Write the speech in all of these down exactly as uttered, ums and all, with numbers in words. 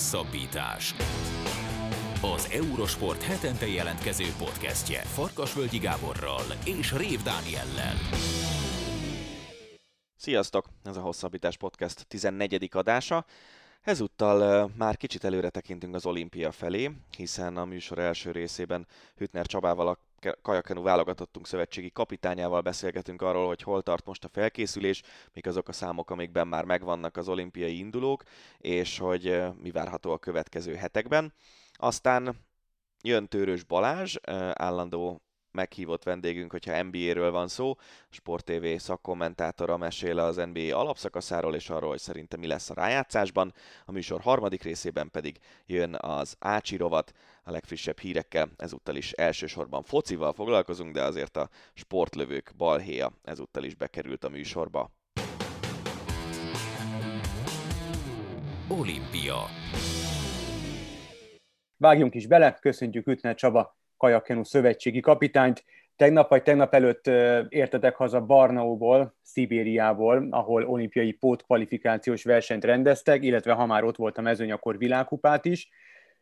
Hosszabbítás. Az Eurosport hetente jelentkező podcastje Farkasvölgyi Gáborral és Rév Dániellel. Sziasztok! Ez a Hosszabbítás podcast tizennegyedik adása. Ezúttal uh, már kicsit előre tekintünk az olimpia felé, hiszen a műsor első részében Hüttner Csabával, a kajakkenú válogatottunk szövetségi kapitányával beszélgetünk arról, hogy hol tart most a felkészülés, mik azok a számok, amikben már megvannak az olimpiai indulók, és hogy uh, mi várható a következő hetekben. Aztán jön Tőrös Balázs, uh, állandó meghívott vendégünk, hogyha en bé á-ről van szó, Sport té vé szakkommentátora mesél az en bé á alapszakaszáról és arról, hogy szerintem mi lesz a rájátszásban. A műsor harmadik részében pedig jön az Ácsi rovat a legfrissebb hírekkel. Ezúttal is elsősorban focival foglalkozunk, de azért a sportlövők balhéja ezúttal is bekerült a műsorba. Olimpia. Vágjunk is bele, köszöntjük Hüttner Csaba kajakkenu szövetségi kapitányt. Tegnap vagy tegnap előtt értetek haza Barnaóból, Szibériából, ahol olimpiai pótkvalifikációs versenyt rendeztek, illetve ha már ott volt a mezőny, akkor világkupát is.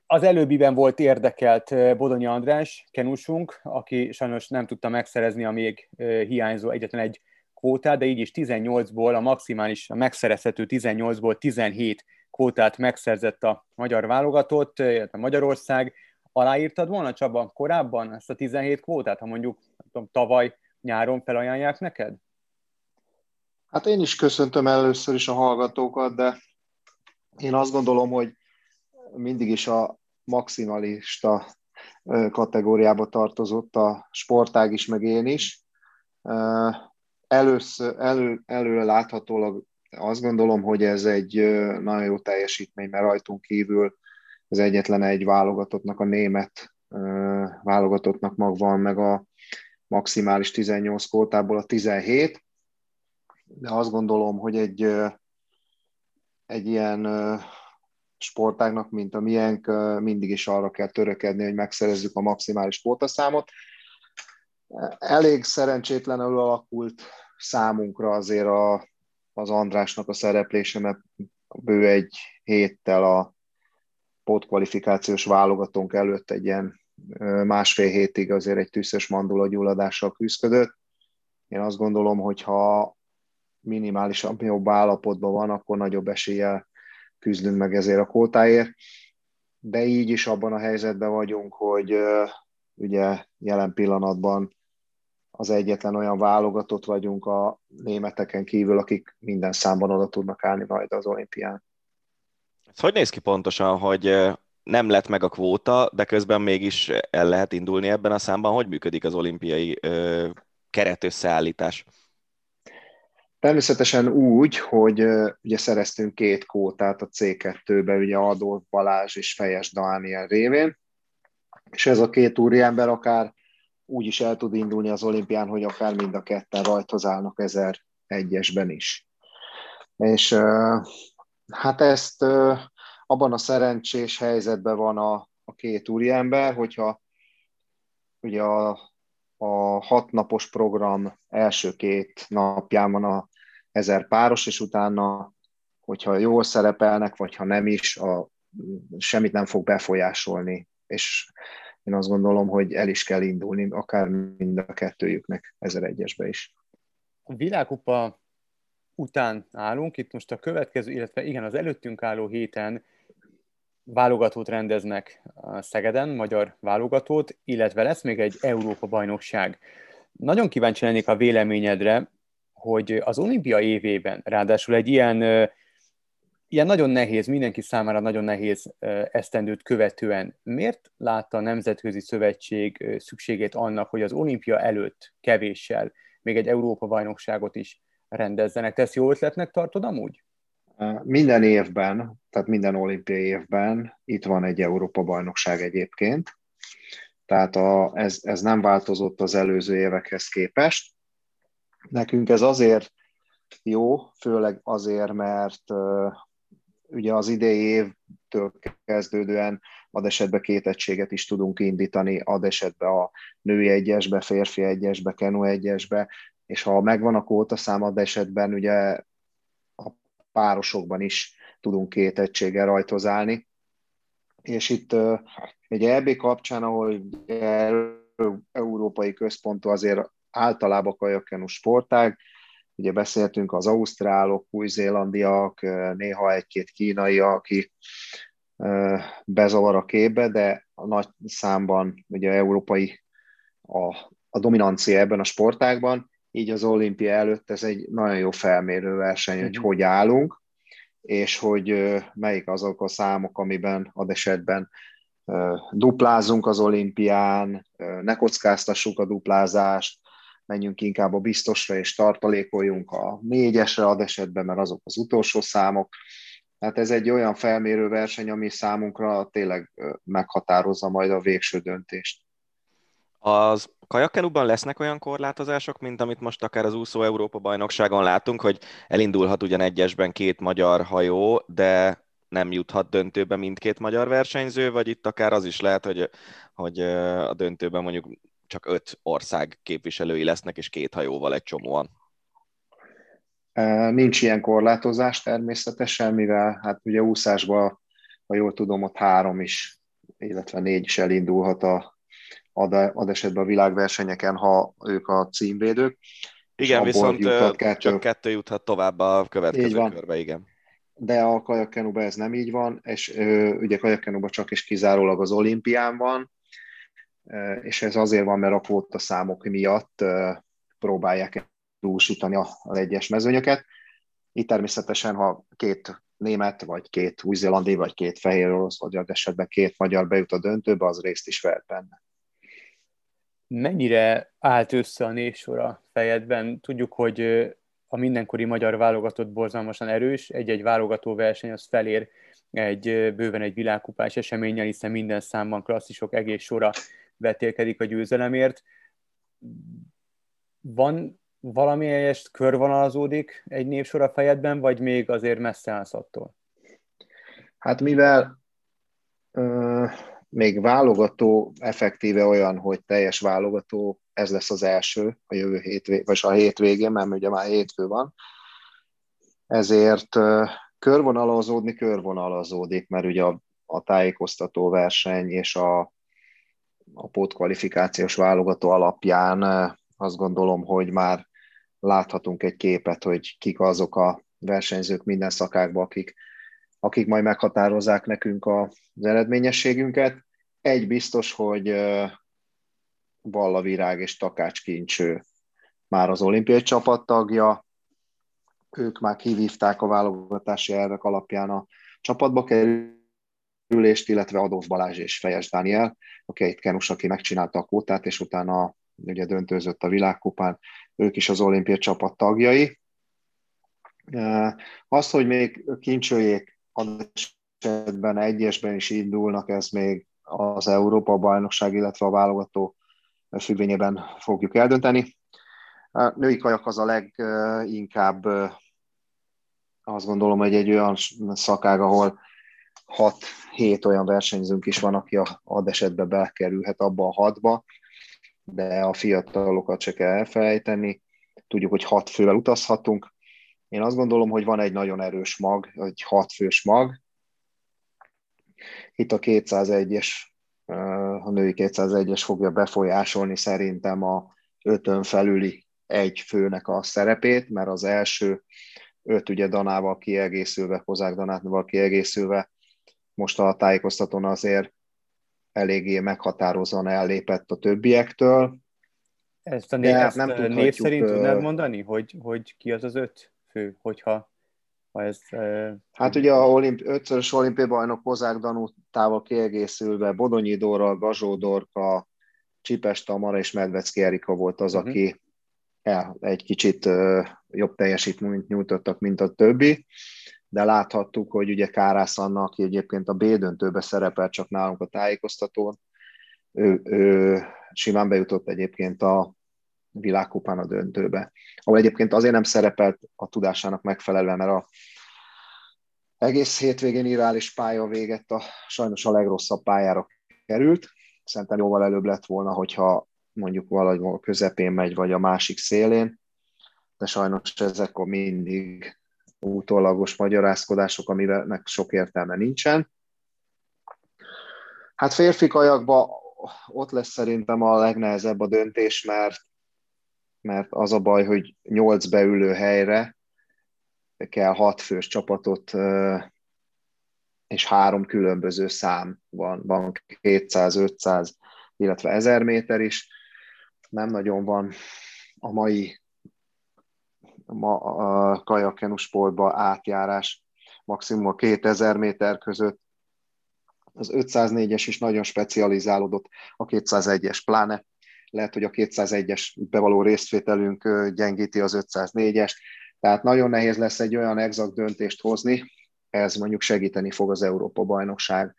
Az előbbiben volt érdekelt Bodonyi András, kenusunk, aki sajnos nem tudta megszerezni a még hiányzó egyetlen egy kvótát, de így is tizennyolcból, a maximális, a megszerezhető tizennyolcból tizenhét kvótát megszerzett a magyar válogatott, illetve Magyarország. Aláírtad volna, Csaba, korábban ezt a tizenhét kvótát, ha mondjuk tudom, tavaly nyáron felajánlják neked? Hát én is köszöntöm először is a hallgatókat, de én azt gondolom, hogy mindig is a maximalista kategóriába tartozott a sportág is, meg én is. Először, elő, előre láthatólag azt gondolom, hogy ez egy nagyon jó teljesítmény, mert rajtunk kívül az egyetlen egy válogatottnak, a német válogatottnak mag van meg a maximális tizennyolc kvótából a tizenhét, de azt gondolom, hogy egy, egy ilyen sportágnak, mint a miénk, mindig is arra kell törekedni, hogy megszerezzük a maximális kvótaszámot. Elég szerencsétlenül alakult számunkra azért a, az Andrásnak a szereplése, mert bő egy héttel a pótkvalifikációs válogatónk előtt egy ilyen másfél hétig azért egy tűzös mandula gyulladással küzdött. Én azt gondolom, hogy ha minimálisan jobb állapotban van, akkor nagyobb eséllyel küzdünk meg ezért a kvótáért. De így is abban a helyzetben vagyunk, hogy ugye jelen pillanatban az egyetlen olyan válogatott vagyunk a németeken kívül, akik minden számban oda tudnak állni majd az olimpián. Hogy néz ki pontosan, hogy nem lett meg a kvóta, de közben mégis el lehet indulni ebben a számban? Hogy működik az olimpiai ö, keretösszeállítás? Természetesen úgy, hogy ö, ugye szereztünk két kvótát a cé kettőbe, ugye Adolf Balázs és Fejes Dániel révén, és ez a két úriember akár úgy is el tud indulni az olimpián, hogy akár mind a ketten rajthoz állnak ezeregyesben is. És... Ö, Hát ezt abban a szerencsés helyzetben van a, a két úriember, hogyha ugye a, a hatnapos program első két napján van a ezer páros, és utána, hogyha jól szerepelnek, vagy ha nem is, a, semmit nem fog befolyásolni. És én azt gondolom, hogy el is kell indulni, akár mind a kettőjüknek ezeregyesbe is. A világkupa után állunk, itt most a következő, illetve igen, az előttünk álló héten válogatót rendeznek Szegeden, magyar válogatót, illetve lesz még egy Európa-bajnokság. Nagyon kíváncsi lennék a véleményedre, hogy az olimpia évében, ráadásul egy ilyen, ilyen nagyon nehéz, mindenki számára nagyon nehéz esztendőt követően, miért látta a Nemzetközi Szövetség szükségét annak, hogy az olimpia előtt kevéssel még egy Európa-bajnokságot is rendezzenek? Te ezt jó ötletnek tartod amúgy? Minden évben, tehát minden olimpiai évben itt van egy Európa-bajnokság egyébként, tehát a, ez, ez nem változott az előző évekhez képest. Nekünk ez azért jó, főleg azért, mert uh, ugye az idei évtől kezdődően ad esetben két egységet is tudunk indítani, ad esetben a női egyesbe, férfi egyesbe, kenu egyesbe, és ha megvan a kvótaszám, ad esetben ugye a párosokban is tudunk két egységgel rajtozálni, és itt egy é bé kapcsán, ahol európai központú azért általában a kajakkenus sportág, ugye beszéltünk az ausztrálok, új-zélandiak, néha egy-két kínaiak, aki bezavar a képbe, de a nagy számban ugye európai a, a dominancia ebben a sportágban, így az olimpia előtt ez egy nagyon jó felmérő verseny, hogy hogy állunk, és hogy melyik azok a számok, amiben ad esetben duplázunk az olimpián, ne kockáztassuk a duplázást, menjünk inkább a biztosra, és tartalékoljunk a négyesre ad esetben, mert azok az utolsó számok. Hát ez egy olyan felmérő verseny, ami számunkra tényleg meghatározza majd a végső döntést. Az kajakkenúban lesznek olyan korlátozások, mint amit most akár az úszó Európa-bajnokságon látunk, hogy elindulhat ugyan egyesben két magyar hajó, de nem juthat döntőbe mindkét magyar versenyző, vagy itt akár az is lehet, hogy, hogy a döntőben mondjuk csak öt ország képviselői lesznek, és két hajóval egy csomóan. Nincs ilyen korlátozás természetesen, mivel hát ugye úszásban, ha jól tudom, ott három is, illetve négy is elindulhat a ad esetben a világversenyeken, ha ők a címvédők. Igen, viszont kettő. Csak kettő juthat tovább a következő körbe, igen. De a kajakkenúban ez nem így van, és ö, ugye kajakkenúban csak és kizárólag az olimpián van, ö, és ez azért van, mert a kvóta számok miatt ö, próbálják dúsítani az egyes mezőnyöket. Itt természetesen, ha két német, vagy két új-zélandi, vagy két fehér orosz, vagy esetben két magyar bejut a döntőbe, az részt is vehet benne. Mennyire állt össze a névsor a fejedben? Tudjuk, hogy a mindenkori magyar válogatott borzalmasan erős, egy-egy válogatóverseny az felér egy, bőven egy világkupás eseménnyel, hiszen minden számban klasszisok egész sora vetélkedik a győzelemért. Van valamelyest körvonalazódik egy névsor a fejedben, vagy még azért messze állsz attól? Hát mivel... Ö- még válogató effektíve olyan, hogy teljes válogató, ez lesz az első a jövő hétvégén, vagy a hétvégén, mert ugye már hétfő van, ezért körvonalazódni körvonalazódik, mert ugye a, a tájékoztató verseny és a, a pótkvalifikációs válogató alapján azt gondolom, hogy már láthatunk egy képet, hogy kik azok a versenyzők minden szakákban, akik akik majd meghatározzák nekünk az eredményességünket. Egy biztos, hogy Balla Virág és Takács Kincső már az olimpiai csapat tagja, ők már kivívták a válogatási elvek alapján a csapatba kerülést, illetve Adolf Balázs és Fejes Dániel, a két kenus, aki megcsinálta a kvótát, és utána ugye döntőzött a világkupán, ők is az olimpiai csapat tagjai. Azt, hogy még Kincsőjék az esetben egyesben is indulnak, ez még az Európa-bajnokság, illetve a válogató függvényében fogjuk eldönteni. A női kajak az a leginkább, azt gondolom, hogy egy olyan szakág, ahol hat-hét olyan versenyzőnk is van, aki ad esetben bekerülhet abba a hatba, de a fiatalokat se kell elfelejteni. Tudjuk, hogy hat fővel utazhatunk. Én azt gondolom, hogy van egy nagyon erős mag, egy hatfős mag. Itt a kétszázegyes, a női kétszázegyes fogja befolyásolni szerintem a ötön felüli egy főnek a szerepét, mert az első öt ugye Danával kiegészülve, Kozák Danával kiegészülve, most a tájékoztatón azért eléggé meghatározóan ellépett a többiektől. Ezt a név, ezt nem tudhatjuk, név szerint tudnád mondani, hogy, hogy ki az az öt? Fő, hogyha ha ez... Hát ugye a olimp, ötszörös olimpiai bajnok Kozák Danu tával kiegészülve Bodonyi Dóra, Gazsó Dorka, Csipesta Mara és Medvecki Erika volt az, uh-huh. aki el, egy kicsit jobb teljesítményt nyújtottak, mint a többi, de láthattuk, hogy ugye Kárász Anna, aki egyébként a bé döntőbe szerepel csak nálunk a tájékoztatón, ő, ő simán bejutott egyébként a világkupán a döntőbe. Ahol egyébként azért nem szerepelt a tudásának megfelelően, mert a egész hétvégén irális pálya végett, a, sajnos a legrosszabb pályára került. Szerintem jóval előbb lett volna, hogyha mondjuk valahogy közepén megy, vagy a másik szélén, de sajnos ezek mindig utólagos magyarázkodások, amivel sok értelme nincsen. Hát férfi kajakban ott lesz szerintem a legnehezebb a döntés, mert, mert az a baj, hogy nyolc beülő helyre kell hat fős csapatot, és három különböző szám van, van kétszáz, ötszáz, illetve ezer méter is. Nem nagyon van a mai ma a kajakkenu sportba átjárás, maximum a kétezer méter között. Az ötszáznégyes is nagyon specializálódott, a kétszázegyes pláne. Lehet, hogy a kétszázegyes bevaló résztvételünk gyengíti az ötszáznégyest, tehát nagyon nehéz lesz egy olyan exakt döntést hozni, ez mondjuk segíteni fog az Európa-bajnokság,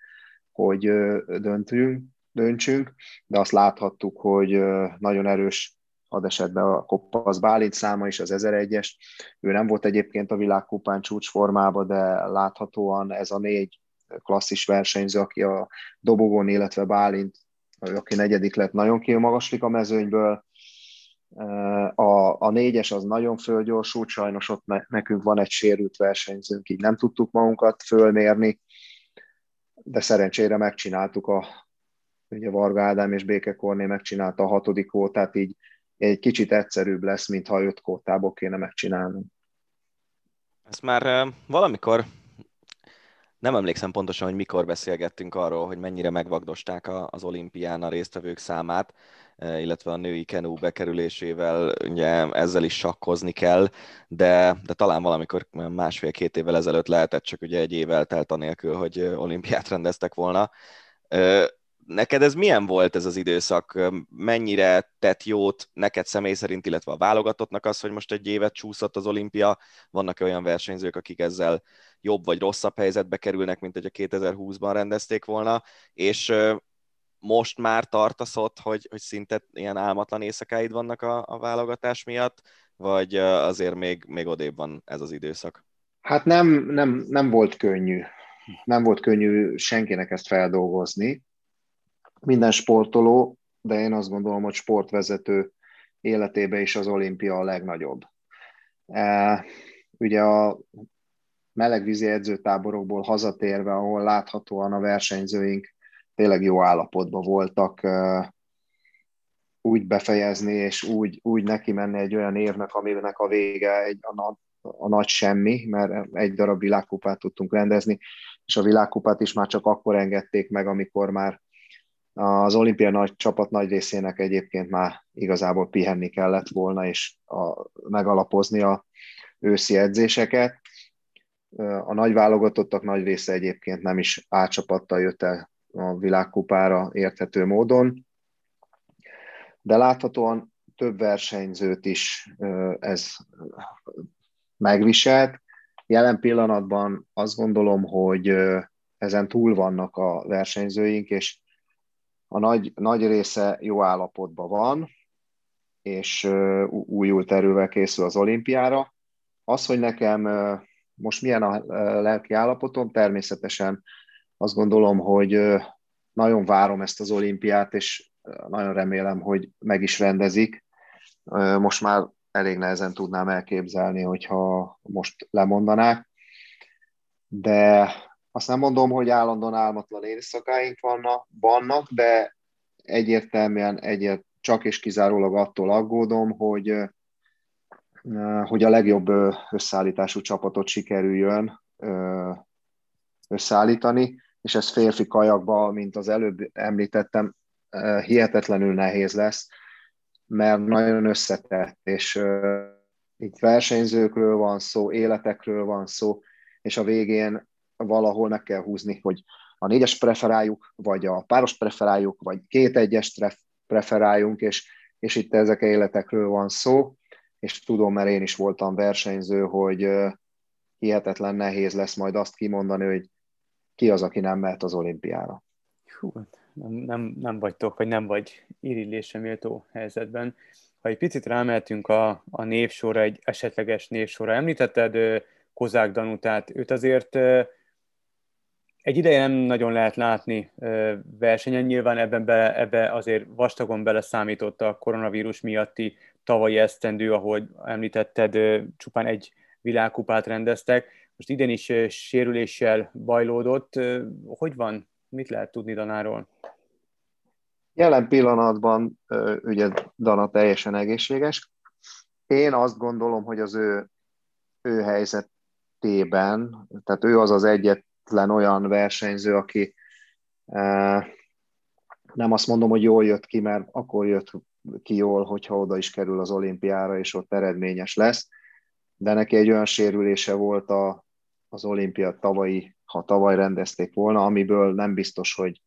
hogy döntünk, döntsünk, de azt láthattuk, hogy nagyon erős ad esetben a Koppasz Bálint száma is, az ezeregyes. Ő nem volt egyébként a világkupán csúcsformában, de láthatóan ez a négy klasszis versenyző, aki a dobogón, illetve Bálint, aki negyedik lett, nagyon kimagaslik a mezőnyből. A, a négyes az nagyon fölgyorsult, sajnos ott nekünk van egy sérült versenyzőnk, így nem tudtuk magunkat fölmérni, de szerencsére megcsináltuk, a, ugye Varga Ádám és Béke Korné megcsinálta a hatodik kvótát, így egy kicsit egyszerűbb lesz, mintha öt kvótából kéne megcsinálni. Ezt már valamikor, nem emlékszem pontosan, hogy mikor beszélgettünk arról, hogy mennyire megvagdosták az olimpián a résztvevők számát, illetve a női kenú bekerülésével, ugye ezzel is sakkozni kell, de, de talán valamikor másfél-két évvel ezelőtt lehetett, csak ugye egy év eltelt anélkül, hogy olimpiát rendeztek volna. Neked ez milyen volt ez az időszak? Mennyire tett jót neked személy szerint, illetve a válogatottnak az, hogy most egy évet csúszott az olimpia? Vannak olyan versenyzők, akik ezzel jobb vagy rosszabb helyzetbe kerülnek, mint hogy a kétezerhúszban rendezték volna, és most már tartasz ott, hogy, hogy szinte ilyen álmatlan éjszakáid vannak a, a válogatás miatt, vagy azért még, még odébb van ez az időszak? Hát nem, nem, nem volt könnyű. Nem volt könnyű senkinek ezt feldolgozni. Minden sportoló, de én azt gondolom, hogy sportvezető életében is az olimpia a legnagyobb. Ugye a melegvízi edzőtáborokból hazatérve, ahol láthatóan a versenyzőink tényleg jó állapotban voltak, úgy befejezni és úgy, úgy neki menni egy olyan évnek, aminek a vége egy, a, nagy, a nagy semmi, mert egy darab világkupát tudtunk rendezni, és a világkupát is már csak akkor engedték meg, amikor már az olimpia nagy csapat nagy részének egyébként már igazából pihenni kellett volna, és a, megalapozni a őszi edzéseket. A nagy válogatottak nagy része egyébként nem is A-csapattal jött el a világkupára érthető módon, de láthatóan több versenyzőt is ez megviselt. Jelen pillanatban azt gondolom, hogy ezen túl vannak a versenyzőink, és a nagy, nagy része jó állapotban van, és újult erővel készül az olimpiára. Az, hogy nekem most milyen a lelki állapotom, természetesen azt gondolom, hogy nagyon várom ezt az olimpiát, és nagyon remélem, hogy meg is rendezik. Most már elég nehezen tudnám elképzelni, hogyha most lemondanák. De azt nem mondom, hogy állandóan álmatlan éjszakáink vannak, vannak, de egyértelműen egyért, csak és kizárólag attól aggódom, hogy, hogy a legjobb összeállítású csapatot sikerüljön összeállítani, és ez férfi kajakban, mint az előbb említettem, hihetetlenül nehéz lesz, mert nagyon összetett, és itt versenyzőkről van szó, életekről van szó, és a végén valahol meg kell húzni, hogy a négyes preferáljuk, vagy a páros preferáljuk, vagy két egyest preferáljunk, és, és itt ezek életekről van szó, és tudom, mert én is voltam versenyző, hogy hihetetlen nehéz lesz majd azt kimondani, hogy ki az, aki nem mehet az olimpiára. Hú, nem, nem, nem vagytok, vagy nem vagy irigylésre méltó helyzetben. Ha egy picit rámehetünk a, a névsorra, egy esetleges névsorra, említetted Kozák Danutát, őt azért egy ideje nem nagyon lehet látni versenyen, nyilván ebben be, ebbe azért vastagon beleszámította a koronavírus miatti tavalyi esztendő, ahogy említetted, csupán egy világkupát rendeztek. Most idén is sérüléssel bajlódott. Hogy van Mit lehet tudni Danáról? Jelen pillanatban ugye Dana teljesen egészséges. Én azt gondolom, hogy az ő, ő helyzetében, tehát ő az az egyetlen olyan versenyző, aki nem azt mondom, hogy jól jött ki, mert akkor jött ki jól, hogyha oda is kerül az olimpiára, és ott eredményes lesz, de neki egy olyan sérülése volt a, az olimpia tavalyi, ha tavaly rendezték volna, amiből nem biztos, hogy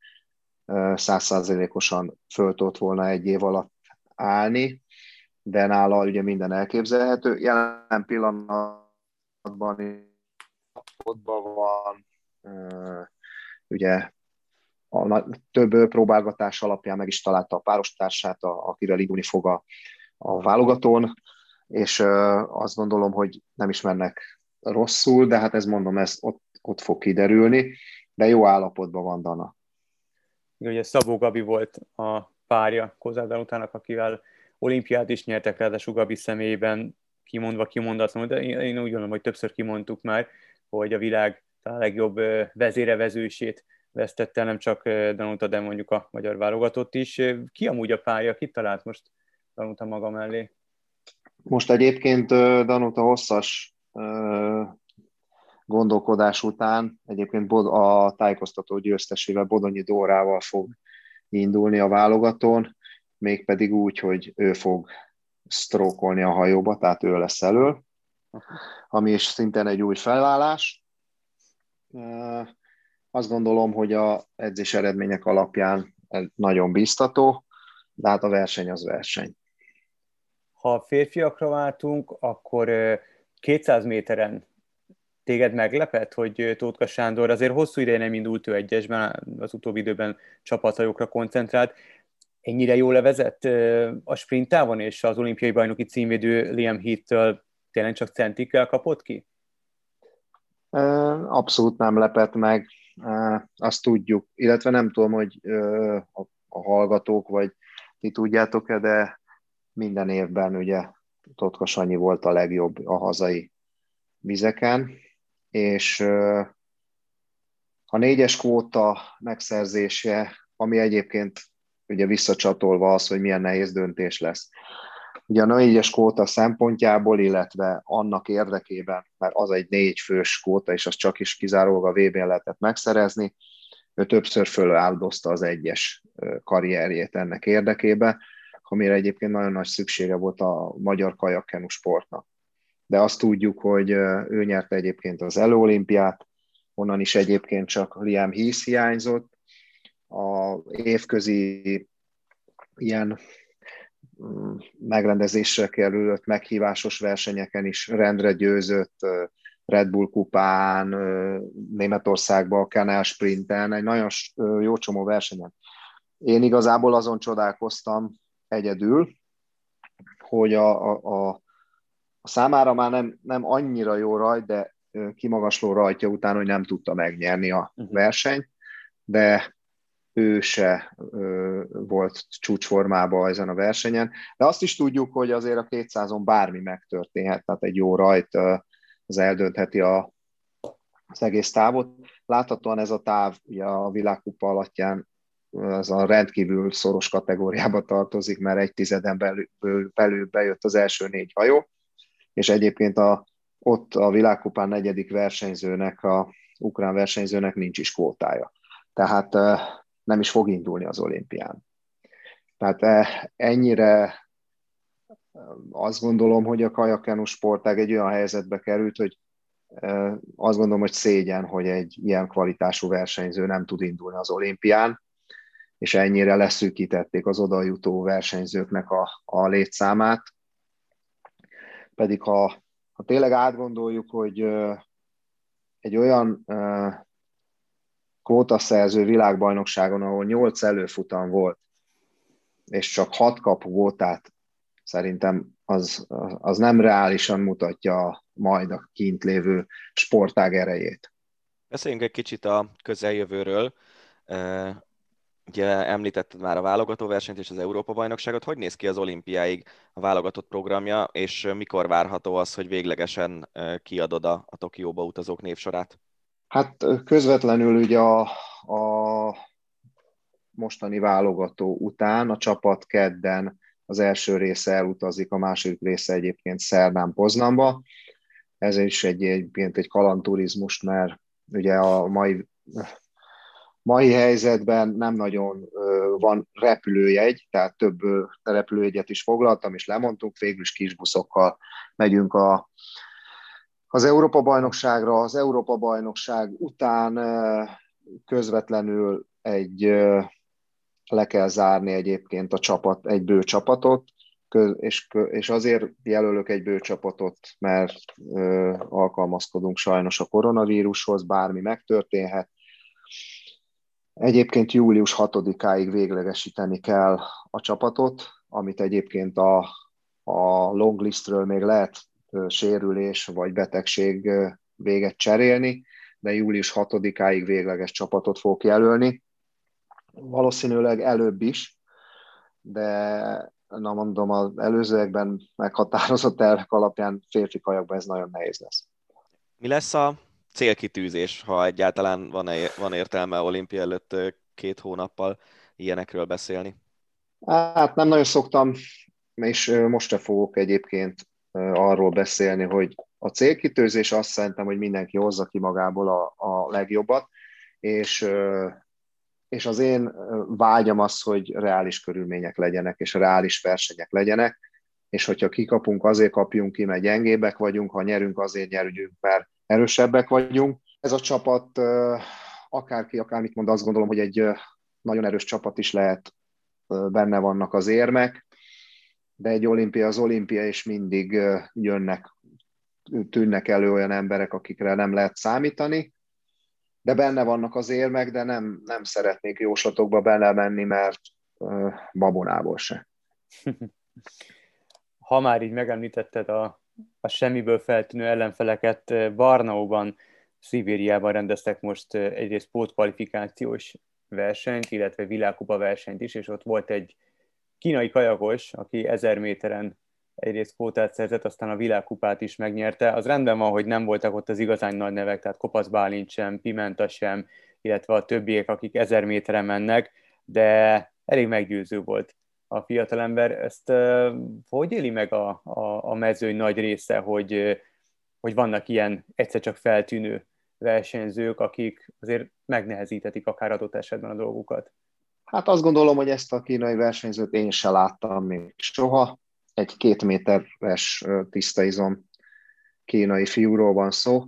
száz százalékosan föl tudott volna egy év alatt állni, de nála ugye minden elképzelhető. Jelen pillanatban ottban van, ugye a több próbálgatás alapján meg is találta a párostársát, akivel indulni fog a, a válogatón, és azt gondolom, hogy nem is mennek rosszul, de hát ez mondom, ez ott, ott fog kiderülni, de jó állapotban van Dana. Ugye Szabó Gabi volt a párja Kozák Danutának, akivel olimpiát is nyertek, ráadásul Gabi személyében kimondva kimondatlanul, de én, én úgy gondolom, hogy többször kimondtuk már, hogy a világ talán legjobb vezérevezősét vesztette, nem csak Danuta, de mondjuk a magyar válogatott is. Ki amúgy a párja? Kit talált most Danuta maga mellé? Most egyébként Danuta hosszas gondolkodás után egyébként a tájékoztató győztesével, Bodonyi Dórával fog indulni a válogatón, mégpedig úgy, hogy ő fog sztrókolni a hajóba, tehát ő lesz elől, ami is szintén egy új felállás. Azt gondolom, hogy az edzés eredmények alapján nagyon bíztató, de hát a verseny az verseny. Ha férfiakra váltunk, akkor kétszáz méteren téged meglepett, hogy Tótka Sándor azért hosszú ideje nem indult ő egyesben, az utóbbi időben csapathajókra koncentrált. Ennyire jól levezett a sprintávon, és az olimpiai bajnoki címvédő Liam Heath-től tényleg csak centikkel kapott ki? Abszolút nem lepett meg, azt tudjuk, illetve nem tudom, hogy a hallgatók, vagy ti tudjátok-e, de minden évben ugye Tótka Sanyi volt a legjobb a hazai vizeken, és a négyes kvóta megszerzése, ami egyébként ugye visszacsatolva az, hogy milyen nehéz döntés lesz. Ugye a négyes kvóta szempontjából, illetve annak érdekében, mert az egy négyfős kvóta, és az csak is kizárólag a vé bén lehetett megszerezni, ő többször föláldozta az egyes karrierjét ennek érdekében, amire egyébként nagyon nagy szüksége volt a magyar kajakkenu sportnak. De azt tudjuk, hogy ő nyerte egyébként az előolimpiát, onnan is egyébként csak Liam Heath hiányzott. A évközi ilyen megrendezésre kerülött meghívásos versenyeken is rendre győzött, Red Bull kupán, Németországban, Canal Sprinten, egy nagyon jó csomó versenyen. Én igazából azon csodálkoztam egyedül, hogy a, a, a A számára már nem, nem annyira jó rajt, de kimagasló rajtja után, hogy nem tudta megnyerni a versenyt, de ő se ö, volt csúcsformában ezen a versenyen. De azt is tudjuk, hogy azért a kétszázon bármi megtörténhet, tehát egy jó rajt az eldöntheti a, az egész távot. Láthatóan ez a táv ugye a világkupa alattján az a rendkívül szoros kategóriába tartozik, mert egy tizeden belül, belül bejött az első négy hajó, és egyébként a, ott a világkupán negyedik versenyzőnek, a ukrán versenyzőnek nincs is kvótája. Tehát nem is fog indulni az olimpián. Tehát ennyire azt gondolom, hogy a kajakkenu sportág egy olyan helyzetbe került, hogy azt gondolom, hogy szégyen, hogy egy ilyen kvalitású versenyző nem tud indulni az olimpián, és ennyire leszűkítették az odajutó versenyzőknek a, a létszámát. Pedig ha, ha tényleg átgondoljuk, hogy ö, egy olyan ö, kvótaszerző világbajnokságon, ahol nyolc előfutam volt, és csak hat kap kvótát, szerintem az, az nem reálisan mutatja majd a kint lévő sportág erejét. Beszéljünk egy kicsit a közeljövőről. Ugye említetted már a válogatóversenyt és az Európa-bajnokságot. Hogy néz ki az olimpiáig a válogatott programja, és mikor várható az, hogy véglegesen kiadod a, a Tokióba utazók névsorát? Hát közvetlenül ugye a, a mostani válogató után. A csapat kedden az első része elutazik, a második része egyébként szerdán Poznanba. Ez is egy, egyébként egy kalandturizmus, mert ugye a mai, mai helyzetben nem nagyon van repülőjegy, tehát több repülőjegyet is foglaltam, és lemondtunk, végül is kisbuszokkal megyünk a, az Európa-bajnokságra. Az Európa-bajnokság után közvetlenül egy, le kell zárni egyébként a csapat, egy bő csapatot, És, és azért jelölök egy bő csapatot, mert ö, alkalmazkodunk sajnos a koronavírushoz, bármi megtörténhet. Egyébként július hatodikáig véglegesíteni kell a csapatot, amit egyébként a, a long listről még lehet ö, sérülés vagy betegség ö, véget cserélni, de július hatodikáig végleges csapatot fogok jelölni. Valószínűleg előbb is, de... Na mondom, az előzőekben meghatározott tervek alapján férfi kajakban ez nagyon nehéz lesz. Mi lesz a célkitűzés, ha egyáltalán van értelme olimpia előtt két hónappal ilyenekről beszélni? Hát nem nagyon szoktam, és most fogok egyébként arról beszélni, hogy a célkitűzés azt szerintem, hogy mindenki hozza ki magából a, a legjobbat, és... és az én vágyam az, hogy reális körülmények legyenek, és reális versenyek legyenek, és hogyha kikapunk, azért kapjunk ki, mert gyengébbek vagyunk, ha nyerünk, azért nyerünk, mert erősebbek vagyunk. Ez a csapat, akárki, akármit mond, azt gondolom, hogy egy nagyon erős csapat is lehet, benne vannak az érmek, de egy olimpia az olimpia, és mindig jönnek, tűnnek elő olyan emberek, akikre nem lehet számítani, de benne vannak az érmek, de nem, nem szeretnék jóslatokba belemenni, mert uh, babonából se. Ha már így megemlítetted a, a semmiből feltűnő ellenfeleket, Barnaóban, Szibériában rendeztek most egyrészt pótkvalifikációs versenyt, illetve világkupa versenyt is, és ott volt egy kínai kajakos, aki ezer méteren egyrészt kvótát szerzett, aztán a világkupát is megnyerte. Az rendben van, hogy nem voltak ott az igazán nagy nevek, tehát Koppasz Bálint sem, Pimenta sem, illetve a többiek, akik ezer méteren mennek, de elég meggyőző volt a fiatalember. Ezt uh, hogy éli meg a, a, a mezőny nagy része, hogy, hogy vannak ilyen egyszer csak feltűnő versenyzők, akik azért megnehezíthetik akár adott esetben a dolgukat? Hát azt gondolom, hogy ezt a kínai versenyzőt én se láttam még soha. Egy két méteres tisztaizom kínai fiúról van szó,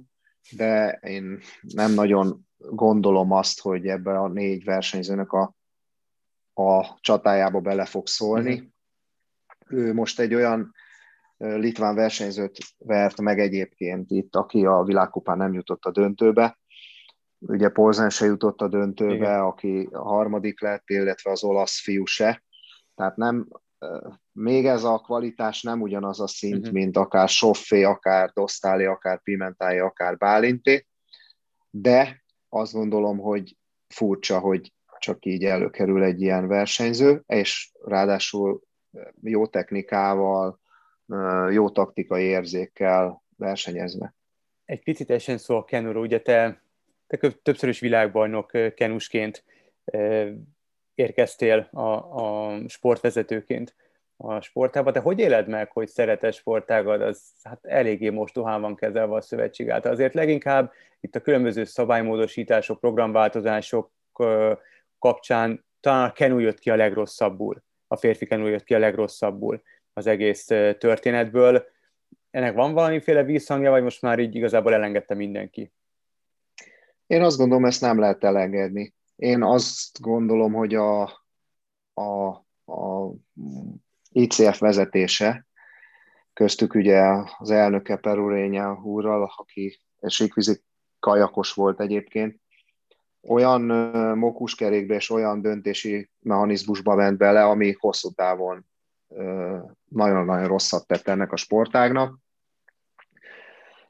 de én nem nagyon gondolom azt, hogy ebbe a négy versenyzőnek a, a csatájába bele fog szólni. Mm. Ő most egy olyan litván versenyzőt vert meg egyébként itt, aki a világkupán nem jutott a döntőbe. Ugye Polzán se jutott a döntőbe, igen, aki a harmadik lett, illetve az olasz fiú se. Tehát nem... még ez a kvalitás nem ugyanaz a szint, uh-huh. mint akár Soffé, akár Dosztáli, akár Pimentály, akár Bálinté, de azt gondolom, hogy furcsa, hogy csak így előkerül egy ilyen versenyző, és ráadásul jó technikával, jó taktikai érzékkel versenyezve. Egy picit esen szó a kenúról, ugye te, te többszörös világbajnok kenusként érkeztél a, a sportvezetőként a sportába. Te hogy éled meg, hogy szeretett sportágad, az hát eléggé mostohán van kezelve a szövetség által. Azért leginkább itt a különböző szabálymódosítások, programváltozások kapcsán talán a kenú jött ki a legrosszabbul. A férfi kenú jött ki a legrosszabbul az egész történetből. Ennek van valamiféle vízhangja, vagy most már így igazából elengedte mindenki? Én azt gondolom, ezt nem lehet elengedni. Én azt gondolom, hogy a, a, a i cé ef vezetése, köztük ugye az elnöke Perúrénya úrral, aki síkvízi kajakos volt egyébként, olyan mókuskerékbe és olyan döntési mechanizmusba ment bele, ami hosszú távon nagyon-nagyon rosszat tett ennek a sportágnak.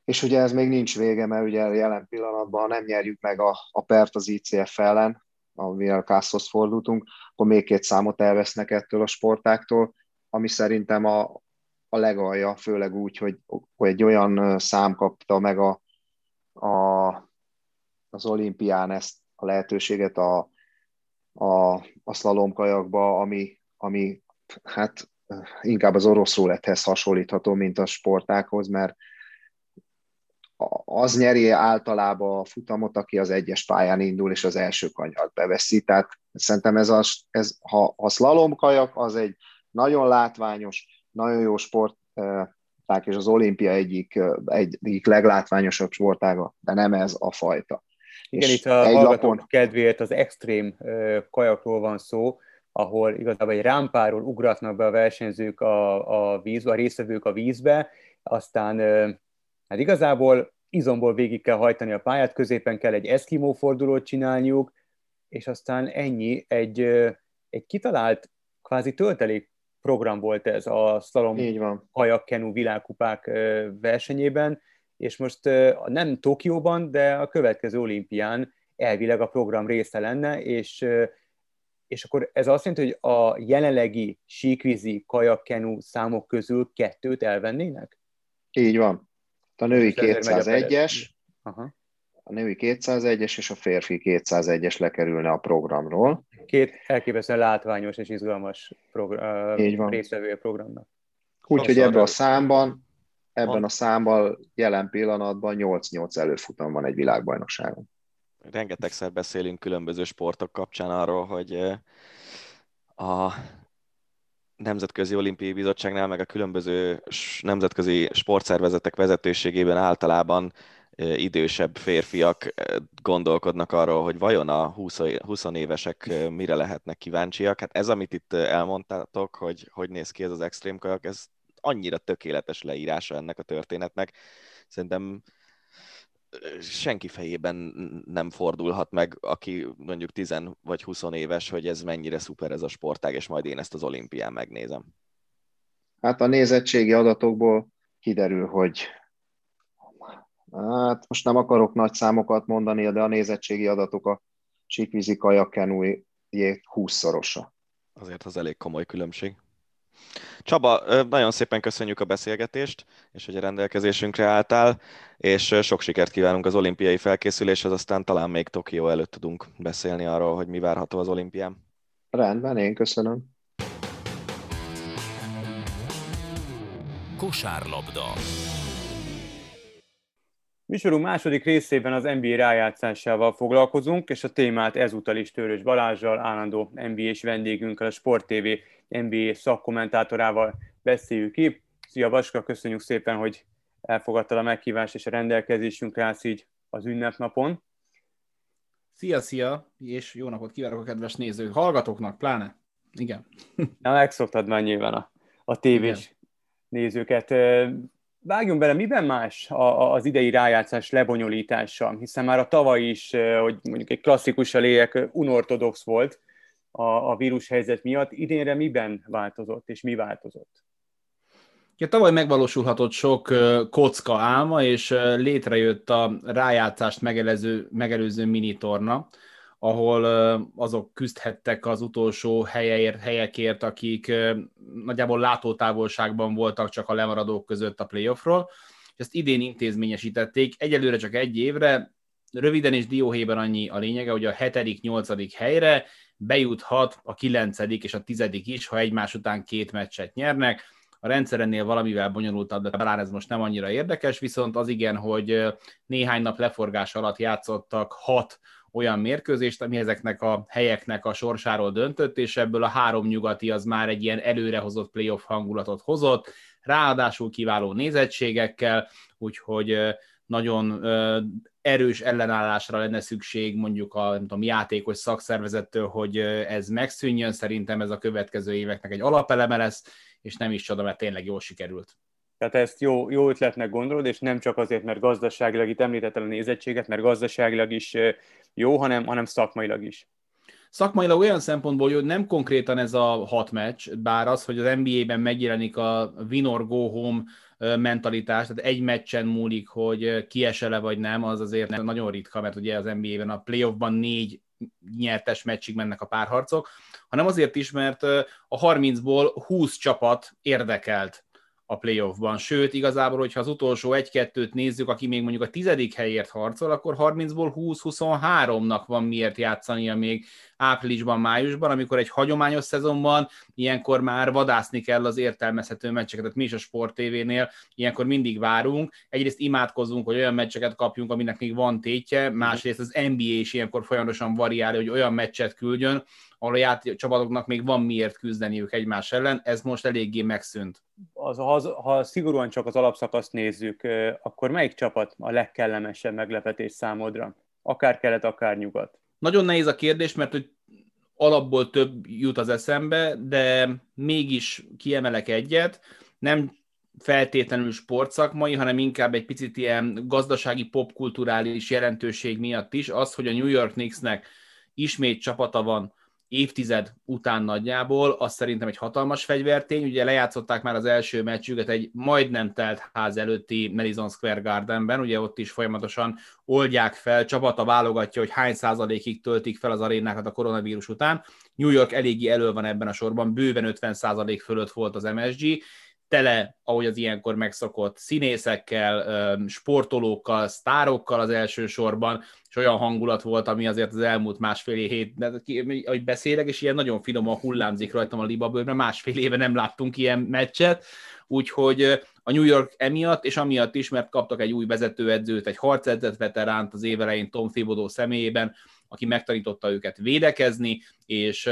És ugye ez még nincs vége, mert ugye jelen pillanatban, ha nem nyerjük meg a, a pert az i cé ef ellen, amivel kászhoz fordultunk, akkor még két számot elvesznek ettől a sportáktól, ami szerintem a, a legalja, főleg úgy, hogy, hogy egy olyan szám kapta meg a, a, az olimpián ezt a lehetőséget a, a, a szlalomkajakba, ami, ami hát inkább az orosz ruletthez hasonlítható, mint a sportákhoz, mert az nyeri általában a futamot, aki az egyes pályán indul, és az első kanyart beveszi. Tehát szerintem ez, a, ez ha a szlalomkajak, az egy nagyon látványos, nagyon jó sporták, és az olimpia egyik, egyik leglátványosabb sportága, de nem ez a fajta. Igen, és itt a hallgatók kedvéért az extrém kajakról van szó, ahol igazából egy rámpáról ugratnak be a versenyzők a, a vízbe, a résztvevők a vízbe, aztán hát igazából izomból végig kell hajtani a pályát, középen kell egy eszkimó fordulót csinálniuk, és aztán ennyi, egy, egy kitalált kvázi töltelék program volt ez a szlalom kajakkenu világkupák versenyében, és most nem Tokióban, de a következő olimpián elvileg a program része lenne, és, és akkor ez azt jelenti, hogy a jelenlegi síkvízi kajakkenu számok közül kettőt elvennének? Így van. A női kétszázegyes, Aha. a női kétszázegyes és a férfi kétszázegyes lekerülne a programról. Két elképesztően látványos és izgalmas program, résztvevője programnak. Úgyhogy ebben a számban, ebben a, a számban jelen pillanatban nyolc-nyolc előfutam van egy világbajnokságon. Rengetegszer beszélünk különböző sportok kapcsán arról, hogy a Nemzetközi Olimpiai Bizottságnál, meg a különböző nemzetközi sportszervezetek vezetőségében általában idősebb férfiak gondolkodnak arról, hogy vajon a húsz évesek mire lehetnek kíváncsiak. Hát ez, amit itt elmondtátok, hogy hogy néz ki ez az extrém kajak, ez annyira tökéletes leírása ennek a történetnek. Szerintem senki fejében nem fordulhat meg, aki mondjuk tíz vagy húsz éves, hogy ez mennyire szuper ez a sportág, és majd én ezt az olimpián megnézem. Hát a nézettségi adatokból kiderül, hogy hát most nem akarok nagy számokat mondani, de a nézettségi adatok a síkvízi kajakkenújé húszszorosa. Azért az elég komoly különbség. Csaba, nagyon szépen köszönjük a beszélgetést, és hogy a rendelkezésünkre álltál, és sok sikert kívánunk az olimpiai felkészüléshez, aztán talán még Tokió előtt tudunk beszélni arról, hogy mi várható az olimpián. Rendben, én köszönöm. Kosárlabda. Műsorunk második részében az en bé á rájátszásával foglalkozunk, és a témát ezúttal is Tőrös Balázsral, állandó en bé á-s vendégünkkel, a Sport té vé en bé á szakkommentátorával beszéljük ki. Szia Vaska, köszönjük szépen, hogy elfogadtad a meghívást, és a rendelkezésünkre állsz így az ünnepnapon. Szia, szia, és jó napot kívánok a kedves nézők, hallgatóknak, pláne. Igen. Na, megszoktad már nyilván a, a tévés nézőket. Vágjunk bele, miben más az idei rájátszás lebonyolítása, hiszen már a tavaly is, hogy mondjuk egy klasszikusa léjek, unortodox volt a vírushelyzet miatt. Idénre miben változott, és mi változott? Ja, tavaly megvalósulhatott sok kocka álma, és létrejött a rájátszást megelőző, megelőző minitorna, ahol azok küzdhettek az utolsó helyeért, helyekért, akik nagyjából látótávolságban voltak csak a lemaradók között a playoffról, és ezt idén intézményesítették, egyelőre csak egy évre, röviden és dióhéjban nyilván annyi a lényege, hogy a hetedik-nyolcadik helyre bejuthat a kilencedik és a tizedik is, ha egymás után két meccset nyernek. A rendszer ennél valamivel bonyolultabb, de talán ez most nem annyira érdekes, viszont az igen, hogy néhány nap leforgás alatt játszottak hat olyan mérkőzést, ami ezeknek a helyeknek a sorsáról döntött, és ebből a három nyugati az már egy ilyen előrehozott playoff hangulatot hozott, ráadásul kiváló nézettségekkel, úgyhogy nagyon erős ellenállásra lenne szükség mondjuk a nem tudom, játékos szakszervezettől, hogy ez megszűnjön, szerintem ez a következő éveknek egy alapeleme lesz, és nem is csoda, mert tényleg jól sikerült. Tehát ezt jó, jó ötletnek gondolod, és nem csak azért, mert gazdaságilag, itt említetted a nézettséget, mert gazdaságilag is jó, hanem, hanem szakmailag is. Szakmailag olyan szempontból jó, nem konkrétan ez a hat meccs, bár az, hogy az en bé á-ben megjelenik a win or go home mentalitás, tehát egy meccsen múlik, hogy kiesele vagy nem, az azért nem nagyon ritka, mert ugye az en bé á-ben a playoffban négy nyertes meccsig mennek a párharcok, hanem azért is, mert a harmincból húsz csapat érdekelt a playoffban. Sőt, igazából, hogyha az utolsó egy-kettőt nézzük, aki még mondjuk a tizedik helyért harcol, akkor harmincból húsz-huszonháromnak van miért játszania még áprilisban, májusban, amikor egy hagyományos szezonban ilyenkor már vadászni kell az értelmezhető meccseket. Tehát mi is a Sport té vénél ilyenkor mindig várunk. Egyrészt imádkozunk, hogy olyan meccseket kapjunk, aminek még van tétje, másrészt az en bé á is ilyenkor folyamatosan variálja, hogy olyan meccset küldjön, ahol a játék csapatoknak még van miért küzdeniük egymás ellen, ez most eléggé megszűnt. Az, ha, ha szigorúan csak az alapszakaszt nézzük, akkor melyik csapat a legkellemesebb meglepetés számodra? Akár kelet, akár nyugat. Nagyon nehéz a kérdés, mert hogy alapból több jut az eszembe, de mégis kiemelek egyet. Nem feltétlenül sportszakmai, hanem inkább egy picit ilyen gazdasági, popkulturális jelentőség miatt is az, hogy a New York Knicksnek ismét csapata van évtized után nagyjából, az szerintem egy hatalmas fegyvertény. Ugye lejátszották már az első meccsüket egy majdnem telt ház előtti Madison Square Gardenben, ugye ott is folyamatosan oldják fel, csapata válogatja, hogy hány százalékig töltik fel az arénákat a koronavírus után. New York eléggé elő van ebben a sorban, bőven ötven százalék fölött volt az em es gé, tele, ahogy az ilyenkor megszokott, színészekkel, sportolókkal, sztárokkal az első sorban, és olyan hangulat volt, ami azért az elmúlt másfél hét, ahogy beszélek, és ilyen nagyon finoman hullámzik rajtam a libabőrbe, másfél éve nem láttunk ilyen meccset, úgyhogy a New York emiatt, és amiatt is, mert kaptak egy új vezetőedzőt, egy harcedzett veteránt az év elején Tom Thibodeau személyében, aki megtanította őket védekezni, és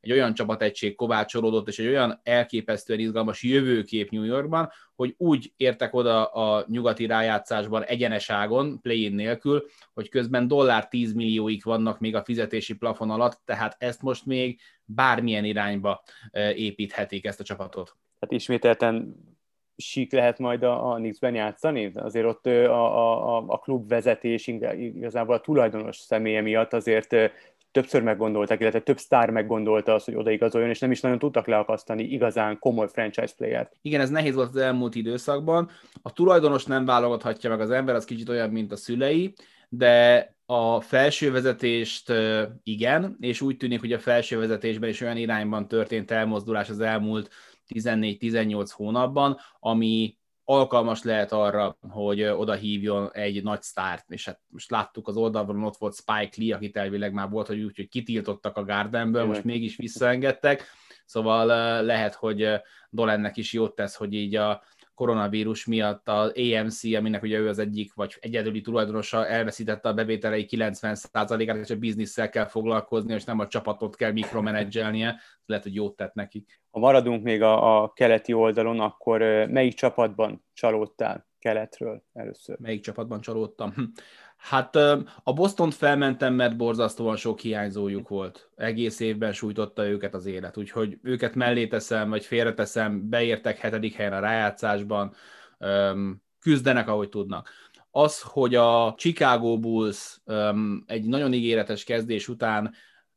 egy olyan csapategység kovácsolódott, és egy olyan elképesztően izgalmas jövőkép New Yorkban, hogy úgy értek oda a nyugati rájátszásban egyeneságon, play-in nélkül, hogy közben dollár tíz millióig vannak még a fizetési plafon alatt, tehát ezt most még bármilyen irányba építhetik ezt a csapatot. Hát ismételten sík lehet majd a, a Knicksben játszani? Azért ott a, a, a klubvezetés, igazából a tulajdonos személye miatt azért többször meggondolták, illetve több sztár meggondolta azt, hogy odaigazoljon, és nem is nagyon tudtak leakasztani igazán komoly franchise playert. Igen, ez nehéz volt az elmúlt időszakban. A tulajdonos nem válogathatja meg az ember, az kicsit olyan, mint a szülei, de a felsővezetést igen, és úgy tűnik, hogy a felsővezetésben is olyan irányban történt elmozdulás az elmúlt tizennégy-tizennyolc hónapban, ami alkalmas lehet arra, hogy oda hívjon egy nagy sztárt, és hát most láttuk az oldalon, ott volt Spike Lee, akit elvileg már volt, hogy úgy, hogy kitiltottak a Gardenből, most mégis visszaengedtek, szóval lehet, hogy Dolennek is jót tesz, hogy így a koronavírus miatt az á em cé, aminek ugye ő az egyik, vagy egyedüli tulajdonosa elveszítette a bevételei kilencven százalékát, és a bizniszsel kell foglalkozni, és nem a csapatot kell mikromenedzselnie, lehet, hogy jót tett nekik. Ha maradunk még a, a keleti oldalon, akkor melyik csapatban csalódtál keletről először? Melyik csapatban csalódtam? Hát a Bostont felmentem, mert borzasztóan sok hiányzójuk volt. Egész évben sújtotta őket az élet, úgyhogy őket mellé teszem, vagy félreteszem, beértek hetedik helyen a rájátszásban, küzdenek, ahogy tudnak. Az, hogy a Chicago Bulls egy nagyon ígéretes kezdés után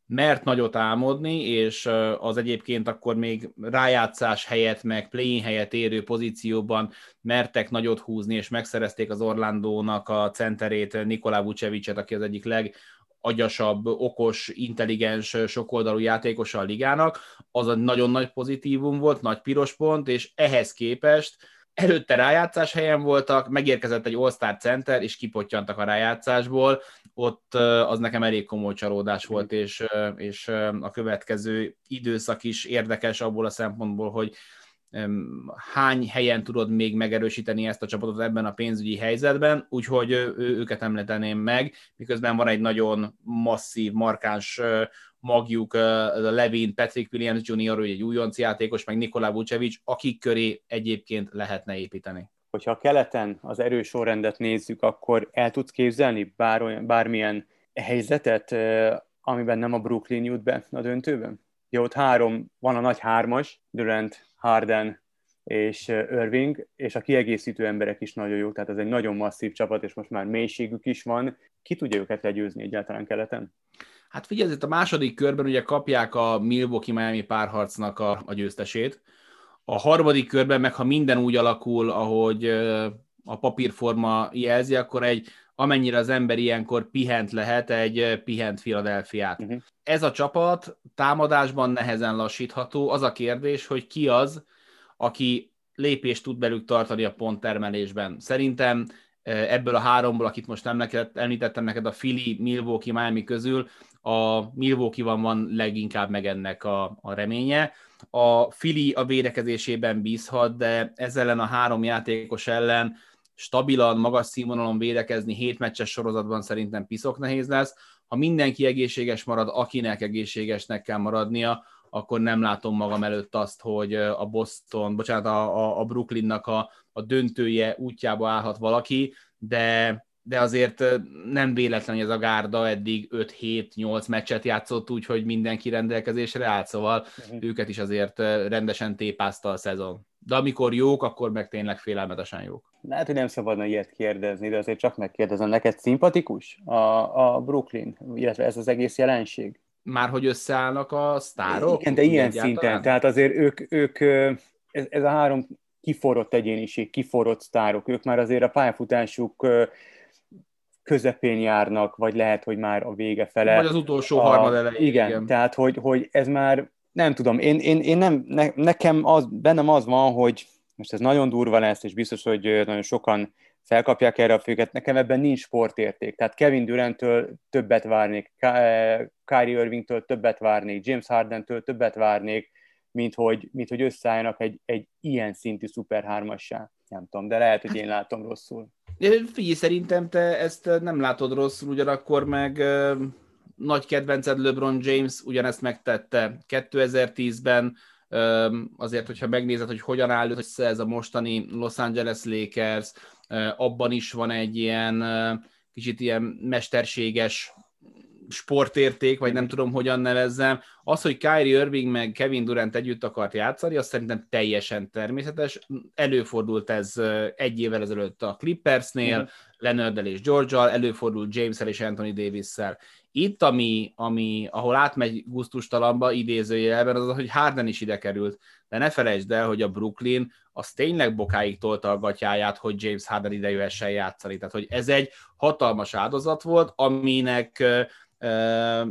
mert nagyot álmodni, és az egyébként akkor még rájátszás helyett, meg play-in helyett érő pozícióban mertek nagyot húzni, és megszerezték az Orlandónak a centerét, Nikola Vucevicet, aki az egyik legagyasabb, okos, intelligens, sokoldalú játékosa a ligának, az egy nagyon nagy pozitívum volt, nagy piros pont, és ehhez képest előtte rájátszás helyen voltak, megérkezett egy All-Star Center, és kipottyantak a rájátszásból, ott az nekem elég komoly csalódás volt, és, és a következő időszak is érdekes abból a szempontból, hogy hány helyen tudod még megerősíteni ezt a csapatot ebben a pénzügyi helyzetben, úgyhogy őket említeném meg, miközben van egy nagyon masszív, markáns magjuk, Levin, Patrick Williams junior, egy újonc játékos, meg Nikola Vucevic, akik köré egyébként lehetne építeni. Hogyha a keleten az erős sorrendet nézzük, akkor el tudsz képzelni bár olyan, bármilyen helyzetet, amiben nem a Brooklyn jut be a döntőben? Ugye ott három, van a nagy hármas, Durant, Harden és Irving, és a kiegészítő emberek is nagyon jók, tehát ez egy nagyon masszív csapat, és most már mélységük is van. Ki tudja őket legyőzni egyáltalán keleten? Hát figyelj, itt a második körben ugye kapják a Milwaukee-Miami párharcnak a, a győztesét. A harmadik körben meg, ha minden úgy alakul, ahogy a papírforma jelzi, akkor egy, amennyire az ember ilyenkor pihent lehet, egy pihent Philadelphiát. Uh-huh. Ez a csapat támadásban nehezen lassítható. Az a kérdés, hogy ki az, aki lépést tud belük tartani a ponttermelésben. Szerintem ebből a háromból, akit most nem neked, említettem neked, a Philly, Milwaukee, Miami közül, a Milwaukee-ban van leginkább meg ennek a, a reménye. A Philly a védekezésében bízhat, de ez ellen a három játékos ellen stabilan, magas színvonalon védekezni hét meccses sorozatban szerintem piszok nehéz lesz. Ha mindenki egészséges marad, akinek egészségesnek kell maradnia, akkor nem látom magam előtt azt, hogy a Boston, bocsánat, a, a Brooklynnak a, a döntője útjába állhat valaki, de, de azért nem véletlen, hogy ez a gárda eddig öt-hét-nyolc meccset játszott úgy, hogy mindenki rendelkezésre állt, szóval uh-huh. őket is azért rendesen tépázta a szezon. De amikor jók, akkor meg tényleg félelmetesen jók. Hát, hogy nem szabadna ilyet kérdezni, de azért csak megkérdezem, neked szimpatikus a, a Brooklyn, illetve ez az egész jelenség? Már hogy összeállnak a sztárok? Igen, de ilyen egyáltalán? Szinten, tehát azért ők, ők ez, ez a három kiforrott egyéniség, kiforrott sztárok, ők már azért a pályafutásuk közepén járnak, vagy lehet, hogy már a vége fele. Vagy az utolsó a, harmad elején. Igen, igen, tehát hogy, hogy ez már, nem tudom, én, én, én nem, ne, nekem az, bennem az van, hogy most ez nagyon durva lesz, és biztos, hogy nagyon sokan felkapják erre a főket, nekem ebben nincs sportérték. Tehát Kevin Duranttől többet várnék, Kyrie Irvingtől többet várnék, James Hardentől többet várnék, mint hogy, mint hogy összeálljanak egy, egy ilyen szintű szuper hármassá. Nem tudom, de lehet, hogy én látom rosszul. Figyelj, szerintem te ezt nem látod rosszul, ugyanakkor meg nagy kedvenced LeBron James ugyanezt megtette kétezer-tízben, azért, hogyha megnézed, hogy hogyan áll össze ez a mostani Los Angeles Lakers, abban is van egy ilyen kicsit ilyen mesterséges sportérték, vagy nem tudom, hogyan nevezzem. Az, hogy Kyrie Irving meg Kevin Durant együtt akart játszani, az szerintem teljesen természetes. Előfordult ez egy évvel ezelőtt a Clippersnél, mm. Leonarddel és George-al, előfordult Jamessel és Anthony Davis-szel. Itt, ami, ami, ahol átmegy gusztustalanba idézőjelben, az az, hogy Harden is ide került. De ne felejtsd el, hogy a Brooklyn az tényleg bokáig tolta a gatyáját, hogy James Harden ide jöhessen játszani. Tehát, hogy ez egy hatalmas áldozat volt, aminek uh,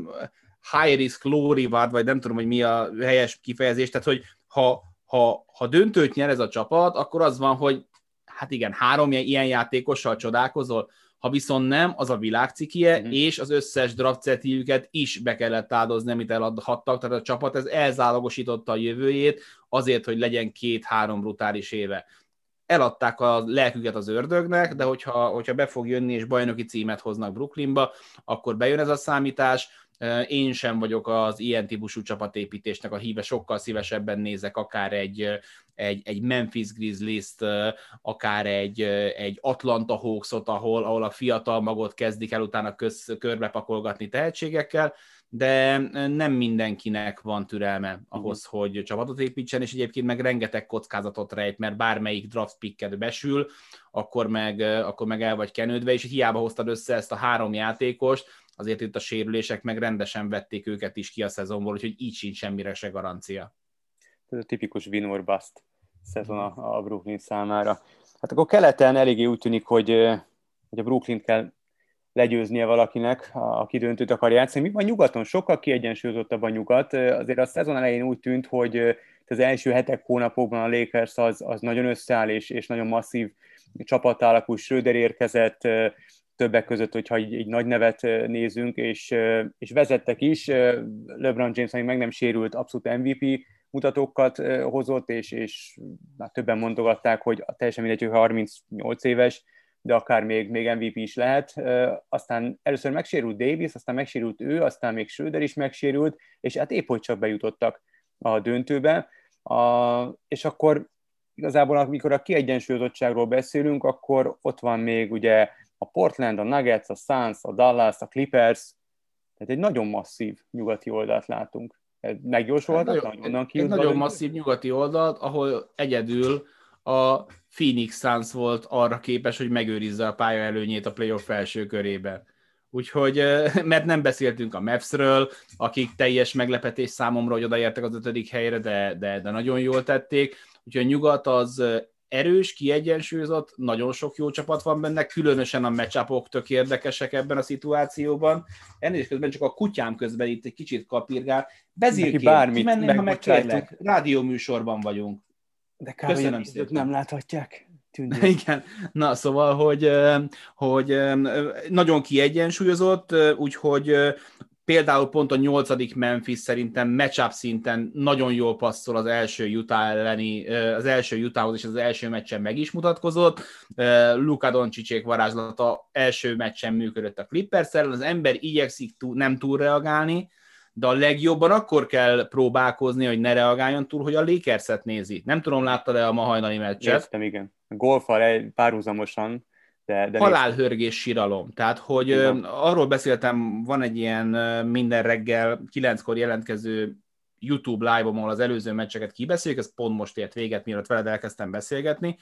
high risk, low reward, vagy nem tudom, hogy mi a helyes kifejezés. Tehát, hogy ha, ha, ha döntőt nyer ez a csapat, akkor az van, hogy hát igen, három ilyen játékossal csodálkozol, ha viszont nem, az a világcikie, uh-huh. és az összes draftcetijüket is be kellett áldozni, amit eladhattak, tehát a csapat ez elzálogosította a jövőjét azért, hogy legyen két-három brutális éve. Eladták a lelküket az ördögnek, de hogyha, hogyha be fog jönni és bajnoki címet hoznak Brooklynba, akkor bejön ez a számítás. Én sem vagyok az ilyen típusú csapatépítésnek a híve, sokkal szívesebben nézek akár egy, egy, egy Memphis Grizzlies-t, akár egy, egy Atlanta Hawksot, ahol, ahol a fiatal magot kezdik el utána köz, körbepakolgatni tehetségekkel, de nem mindenkinek van türelme ahhoz, mm. hogy csapatot építsen, és egyébként meg rengeteg kockázatot rejt, mert bármelyik draft picket besül, akkor meg, akkor meg el vagy kenődve, és hiába hoztad össze ezt a három játékost, azért itt a sérülések meg rendesen vették őket is ki a szezonból, úgyhogy így sincs semmire se garancia. Ez a tipikus win or bust szezon a, a Brooklyn számára. Hát akkor keleten eléggé úgy tűnik, hogy, hogy a Brooklynt kell legyőznie valakinek, aki döntőt akar játszani. Míg a nyugaton sokkal kiegyensúlyozottabb a nyugat. Azért a szezon elején úgy tűnt, hogy az első hetek, hónapokban a Lakers az, az nagyon összeáll, és, és nagyon masszív csapatállapú Schröder érkezett, többek között, hogyha így, így nagy nevet nézünk, és, és vezettek is. LeBron James, ami meg nem sérült, abszolút em vé pé mutatókat hozott, és, és már többen mondogatták, hogy teljesen mindegy, hogy harmincnyolc éves, de akár még, még em vé pé is lehet. Aztán először megsérült Davis, aztán megsérült ő, aztán még Schröder is megsérült, és hát épp hogy csak bejutottak a döntőbe. A, és akkor igazából, amikor a kiegyensúlyozottságról beszélünk, akkor ott van még ugye a Portland, a Nuggets, a Suns, a Dallas, a Clippers, tehát egy nagyon masszív nyugati oldalt látunk. Megjósolhatatlan? Nagyon, onnan egy nagyon masszív nyugati oldalt, ahol egyedül a Phoenix Suns volt arra képes, hogy megőrizze a pálya előnyét a playoff első körében. Úgyhogy, mert nem beszéltünk a Mavsről, akik teljes meglepetés számomra, hogy odaértek az ötödik helyre, de, de, de nagyon jól tették. Úgyhogy a nyugat az erős, kiegyensúlyozott, nagyon sok jó csapat van benne, különösen a match-upok tök érdekesek ebben a szituációban. Ennél is közben csak a kutyám közben itt egy kicsit kapirgál. Bezirkén, kimenném, ha megkérlek. Rádióműsorban vagyunk. De kb. Nem láthatják. Tündér. Igen, na szóval, hogy, hogy nagyon kiegyensúlyozott, úgyhogy például pont a nyolcadik Memphis szerintem matchup szinten nagyon jól passzol az első Utah elleni, az első Utahhoz, és az első meccsen meg is mutatkozott. Luka Doncsicsék varázslata első meccsen működött a Clippers ellen, az ember igyekszik túl, nem túlreagálni, de a legjobban akkor kell próbálkozni, hogy ne reagáljon túl, hogy a Lakerset nézi. Nem tudom, láttad-e a ma hajnali meccset? Néztem, igen. Golffal párhuzamosan. De, de halálhörgés, síralom. Tehát, hogy igen. Arról beszéltem, van egy ilyen minden reggel kilenckor jelentkező YouTube live-om, ahol az előző meccseket kibeszéljük, ez pont most ért véget, mielőtt veled elkezdtem beszélgetni,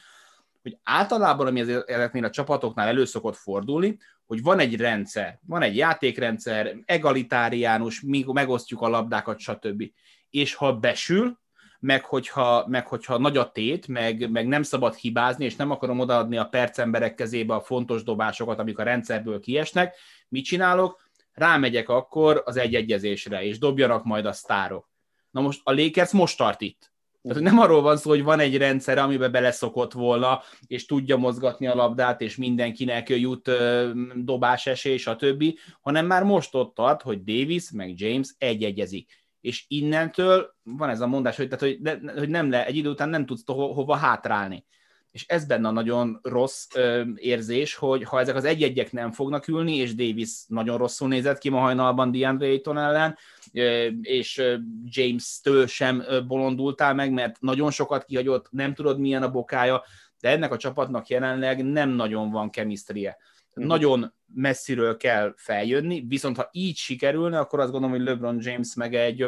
hogy általában, ami ezeknél a csapatoknál elő szokott fordulni, hogy van egy rendszer, van egy játékrendszer, egalitáriánus, megosztjuk a labdákat, stb. És ha besül, meg hogyha, meg hogyha nagy a tét, meg, meg nem szabad hibázni, és nem akarom odaadni a percemberek kezébe a fontos dobásokat, amik a rendszerből kiesnek, mit csinálok? Rámegyek akkor az egyegyezésre, és dobjanak majd a sztárok. Na most a Lakers most tart itt. Tehát nem arról van szó, hogy van egy rendszer, amiben beleszokott volna, és tudja mozgatni a labdát, és mindenkinek jut dobásesély, stb., hanem már most ott tart, hogy Davis meg James egyegyezik. És innentől van ez a mondás, hogy, tehát, hogy, ne, hogy nem le, egy idő után nem tudsz ho, hova hátrálni. És ez benne a nagyon rossz ö, érzés, hogy ha ezek az egy-egyek nem fognak ülni, és Davis nagyon rosszul nézett ki ma hajnalban DeAndre Ayton ellen, ö, és ö, James-től sem ö, bolondultál meg, mert nagyon sokat kihagyott, nem tudod milyen a bokája, de ennek a csapatnak jelenleg nem nagyon van chemistry-je. Mm. Nagyon messziről kell feljönni, viszont ha így sikerülne, akkor azt gondolom, hogy LeBron James meg egy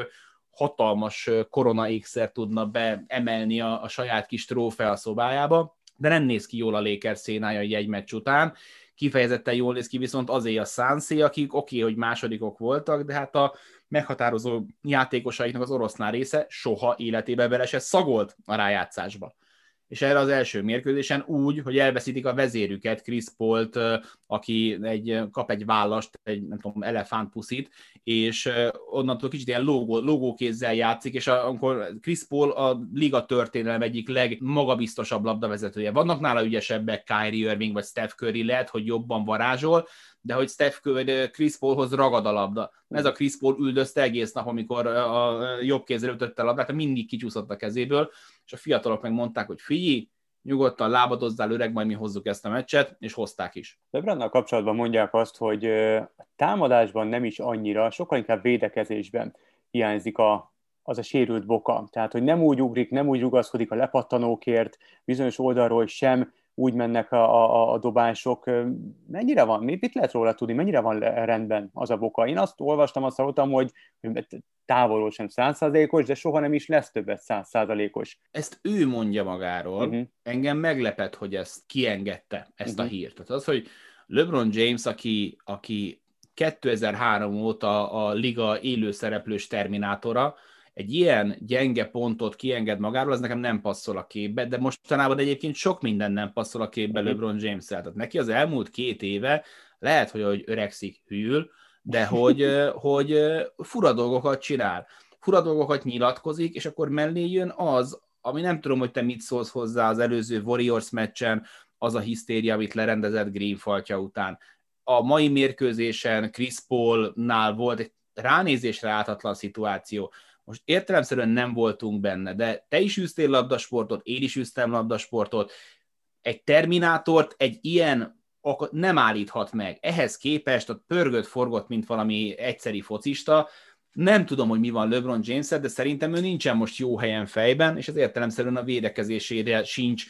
hatalmas koronaékszer tudna beemelni a, a saját kis trófea szobájába, de nem néz ki jól a Lakers szénája egy meccs után, kifejezetten jól néz ki viszont azért a Sunsé, akik oké, okay, hogy másodikok voltak, de hát a meghatározó játékosaiknak az oroszlán része soha életébe bele se szagolt a rájátszásba. És erre az első mérkőzésen úgy, hogy elveszítik a vezérüket, Chris Pault, aki egy, kap egy vállast, egy nem tudom, elefántpuszit, és onnantól kicsit ilyen logó, logókézzel játszik, és akkor Chris Paul a liga történelem egyik legmagabiztosabb labdavezetője. Vannak nála ügyesebbek, Kyrie Irving vagy Steph Curry, lehet, hogy jobban varázsol, de hogy Steph Curry, Chris Paulhoz ragad a labda. Ez a Chris Paul üldözte egész nap, amikor a jobb kézzel ütötte a labdát, mindig kicsúszott a kezéből, és a fiatalok megmondták, hogy figyelj, nyugodtan lábadozzál öreg, majd mi hozzuk ezt a meccset, és hozták is. LeBronnal kapcsolatban mondják azt, hogy a támadásban nem is annyira, sokkal inkább védekezésben hiányzik a, az a sérült boka. Tehát, hogy nem úgy ugrik, nem úgy rugaszkodik a lepattanókért, bizonyos oldalról sem úgy mennek a, a, a dobások. Mennyire van, mit, mit lehet róla tudni, mennyire van rendben az a boka? Én azt olvastam, azt hallottam, hogy távolról sem száz százalékos, de soha nem is lesz többet száz százalékos. Ezt ő mondja magáról. Uh-huh. Engem meglepett, hogy ezt kiengedte, ezt uh-huh. a hírt. Tehát az, hogy LeBron James, aki, aki kétezer-három óta a liga élőszereplős terminátora, egy ilyen gyenge pontot kienged magáról, az nekem nem passzol a képbe, de mostanában egyébként sok minden nem passzol a képbe LeBron James-el. Tehát neki az elmúlt két éve lehet, hogy, hogy öregszik, hűl, de hogy, hogy fura dolgokat csinál, fura dolgokat nyilatkozik, és akkor mellé jön az, ami nem tudom, hogy te mit szólsz hozzá az előző Warriors meccsen, az a hisztéria, amit lerendezett Green faltja után. A mai mérkőzésen Chris Paulnál volt egy ránézésre ártatlan szituáció. Most értelemszerűen nem voltunk benne, de te is üztél labdasportot, én is üztem labdasportot, egy terminátort egy ilyen nem állíthat meg. Ehhez képest ott pörgött, forgott, mint valami egyszeri focista. Nem tudom, hogy mi van LeBron James-et, de szerintem ő nincsen most jó helyen fejben, és az értelemszerűen a védekezésére sincs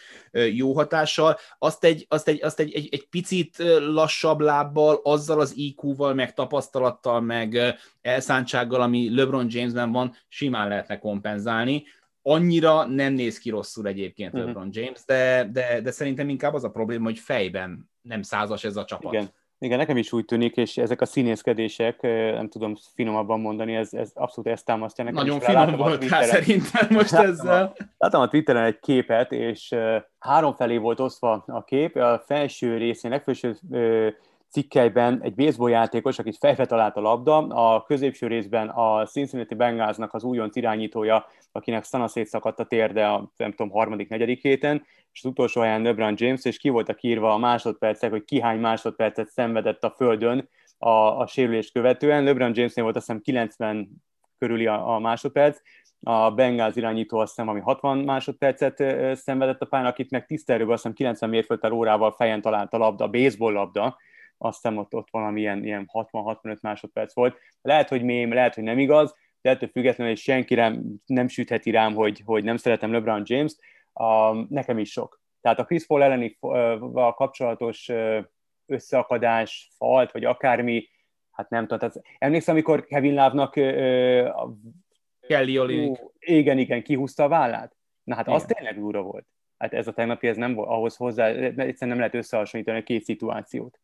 jó hatással. Azt egy, azt egy, azt egy, egy, egy picit lassabb lábbal, azzal az í kú-val, meg tapasztalattal, meg elszántsággal, ami LeBron James-ben van, simán lehetne kompenzálni. Annyira nem néz ki rosszul egyébként uh-huh. LeBron James, de, de, de szerintem inkább az a probléma, hogy fejben nem százas ez a csapat. Igen. Igen, nekem is úgy tűnik, és ezek a színészkedések, nem tudom finomabban mondani, ez, ez abszolút ezt támasztja nekem. Nagyon finom voltál szerintem most ezzel. Láttam a Twitteren egy képet, és három felé volt osztva a kép, a felső részén, legfelső cikkelyben egy baseball játékos, akit fejbe talált a labda, a középső részben a Cincinnati Bengalsnak az újonc irányítója, akinek szana szétszakadt a térde a nem tudom, harmadik, negyedik héten, és az utolsó helyen LeBron James, és ki voltak írva a másodpercek, hogy ki hány másodpercet szenvedett a földön a, a sérülést követően. LeBron Jamesnél volt azt hiszem kilencven körüli a, a másodperc, a Bengals irányító azt hiszem, ami hatvan másodpercet szenvedett a pályán, akit meg tisztelőből azt hiszem kilencven mérföldtel órával fejen talált a labda, a baseball labda, azt hiszem ott, ott valami ilyen, ilyen hatvan-hatvanöt másodperc volt. Lehet, hogy mém, lehet, hogy nem igaz, de ettől függetlenül senki rám, nem sütheti rám, hogy, hogy nem szeretem LeBron James-t, uh, nekem is sok. Tehát a Chris Paul elleni uh, kapcsolatos uh, összeakadás, falt, vagy akármi, hát nem tudom. Tehát emlékszem, amikor Kevin Love-nak uh, Kelly Olinik. Igen, igen, kihúzta a vállát. Na hát igen. Az tényleg durva volt. Hát ez a tegnapi, ez nem volt ahhoz hozzá, egyszerűen nem lehet összehasonlítani a két szituációt.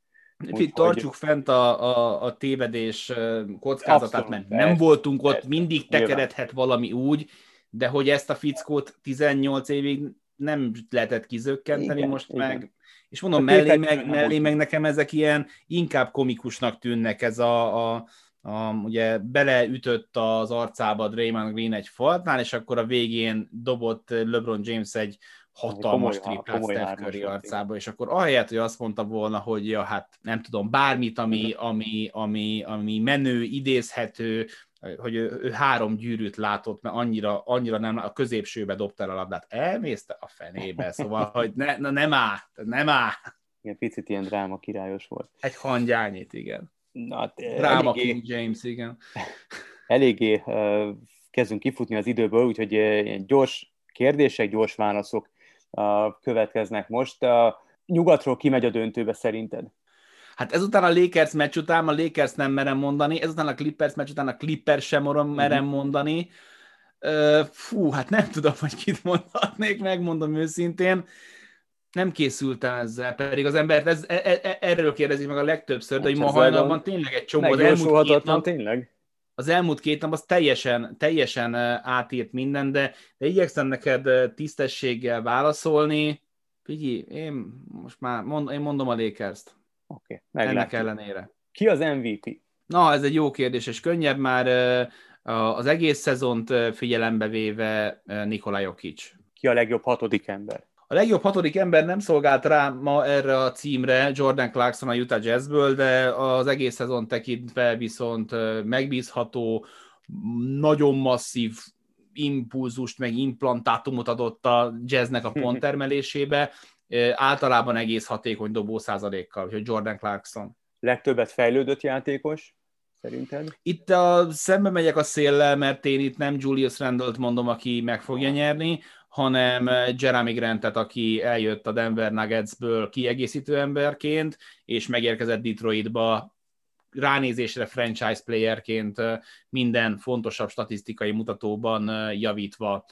Úgy, tartsuk hogy... fent a, a, a tévedés kockázatát, abszolút, mert nem persze, voltunk ott, persze, mindig tekeredhet valami úgy, de hogy ezt a fickót tizennyolc évig nem lehetett kizökkenteni, igen, most igen. meg... És mondom, mellé, meg, mellé meg nekem ezek ilyen inkább komikusnak tűnnek, ez a... a Um, ugye beleütött az arcába Draymond Green egy faltnál, és akkor a végén dobott LeBron James egy hatalmas triplát Steph Curry arcába, és akkor ahelyett, hogy azt mondta volna, hogy ja, hát nem tudom, bármit, ami, ami, ami, ami menő, idézhető, hogy ő, ő három gyűrűt látott, mert annyira, annyira nem, a középsőbe dobta el a labdát, elmészte a fenébe, szóval, hogy ne, na nem áll, nem áll. Igen, picit ilyen dráma királyos volt. Egy hangyányit, igen. Na, Dráma eléggé, King James, igen. Eléggé uh, kezdünk kifutni az időből, úgyhogy uh, gyors kérdések, gyors válaszok uh, következnek most. Uh, nyugatról kimegy a döntőbe szerinted? Hát ezután a Lakers meccs után a Lakers nem merem mondani, ezután a Clippers meccs után a Clippers sem merem mm-hmm. mondani. Uh, fú, hát nem tudom, hogy kit mondhatnék, megmondom őszintén. Nem készültem ezzel, pedig az embert ez, e, e, erről kérdezik meg a legtöbbször, de hogy ma hajnalban tényleg egy csomó. Az elmúlt, két nap, tényleg. az elmúlt két nap az teljesen, teljesen átírt minden, de, de igyekszem neked tisztességgel válaszolni. Figyi, én most már mond, én mondom a Lakers-t. Oké, okay, ennek ellenére. Ki az em vé pé? Na, ez egy jó kérdés, és könnyebb már az egész szezont figyelembe véve Nikola Jokic. Ki a legjobb hatodik ember? A legjobb hatodik ember nem szolgált rá ma erre a címre, Jordan Clarkson a Utah Jazzből, de az egész szezon tekintve viszont megbízható, nagyon masszív impulzust, meg implantátumot adott a Jazznek a ponttermelésébe, általában egész hatékony dobó százalékkal, úgyhogy Jordan Clarkson. Legtöbbet fejlődött játékos? Szerinted? Itt a, szembe megyek a széllel, mert én itt nem Julius Randle-t mondom, aki meg fogja nyerni, hanem Jeremy Grantet, aki eljött a Denver Nuggetsből kiegészítő emberként, és megérkezett Detroitba ránézésre franchise playerként minden fontosabb statisztikai mutatóban javítva,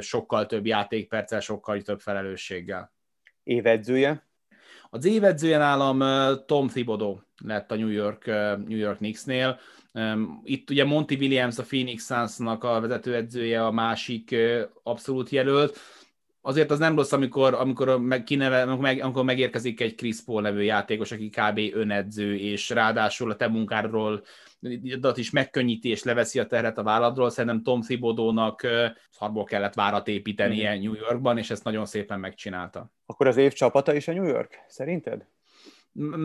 sokkal több játékperccel, sokkal több felelősséggel. Évedzője? Az évedzője nálam Tom Thibodeau lett a New York, New York Knicksnél. Itt ugye Monty Williams, a Phoenix Suns-nak a vezetőedzője, a másik abszolút jelölt. Azért az nem rossz, amikor, amikor, meg kineve, amikor megérkezik egy Chris Paul nevű játékos, aki kb. Önedző, és ráadásul a te munkádról is megkönnyíti, és leveszi a terhet a válladról. Szerintem Tom Thibodeau-nak szarból kellett várat építenie mm-hmm. New Yorkban, és ezt nagyon szépen megcsinálta. Akkor az év csapata is a New York, szerinted?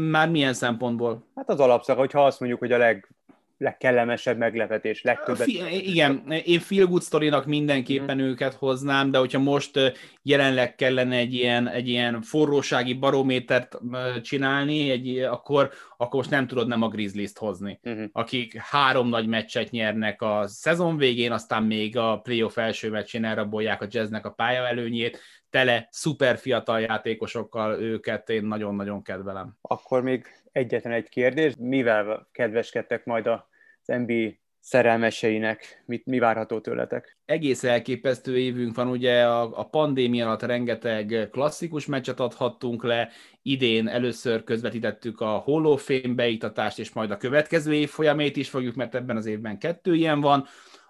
Már milyen szempontból? Hát az alapszak, hogyha azt mondjuk, hogy a leg... legkellemesebb meglepetés, legtöbbet... Igen, én feel good sztorinak mindenképpen mm. őket hoznám, de hogyha most jelenleg kellene egy ilyen, egy ilyen forrósági barométert csinálni, egy, akkor, akkor most nem tudod nem a Grizzlies-t hozni, mm-hmm. akik három nagy meccset nyernek a szezon végén, aztán még a playoff első meccsén elrabolják a Jazznek a pályaelőnyét, tele szuper fiatal játékosokkal őket, én nagyon-nagyon kedvelem. Akkor még egyetlen egy kérdés, mivel kedveskedtek majd a en bé á szerelmeseinek, mit, mi várható tőletek? Egész elképesztő évünk van, ugye a, a pandémia alatt rengeteg klasszikus meccset adhattunk le, idén először közvetítettük a Hall of Fame beiktatást, és majd a következő év folyamét is fogjuk, mert ebben az évben kettő ilyen van.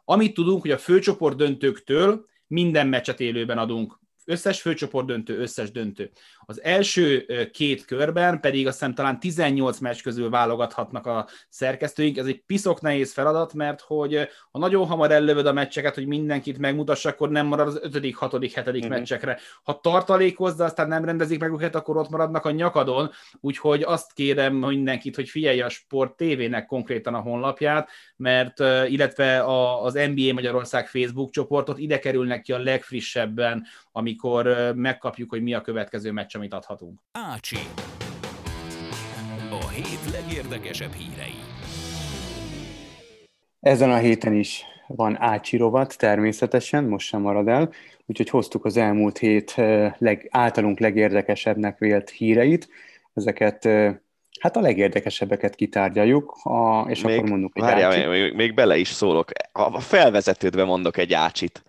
Amit tudunk, hogy a főcsoport döntőktől minden meccset élőben adunk összes főcsoport döntő, összes döntő. Az első két körben pedig azt hiszem talán tizennyolc meccs közül válogathatnak a szerkesztőink. Ez egy piszok nehéz feladat, mert hogy ha nagyon hamar ellövöd a meccseket, hogy mindenkit megmutassa, akkor nem marad az ötödik, hatodik, hetedik uh-huh. meccsekre. Ha tartalékozz, de aztán nem rendezik meg őket, akkor ott maradnak a nyakadon. Úgyhogy azt kérem mindenkit, hogy figyelj a Sport té vének konkrétan a honlapját, mert illetve a, az en bé á Magyarország Facebook csoportot, ide kerülnek ki a legfrissebben, amikor megkapjuk, hogy mi a következő meccs, amit adhatunk. Ácsi. A hét legérdekesebb hírei. Ezen a héten is van Ácsi rovat, természetesen, most sem marad el, úgyhogy hoztuk az elmúlt hét leg, általunk legérdekesebbnek vélt híreit, ezeket hát a legérdekesebbeket kitárgyaljuk, a, és még, akkor mondunk egy várjál, ácsit. Még, még bele is szólok. A felvezetődben mondok egy ácsit.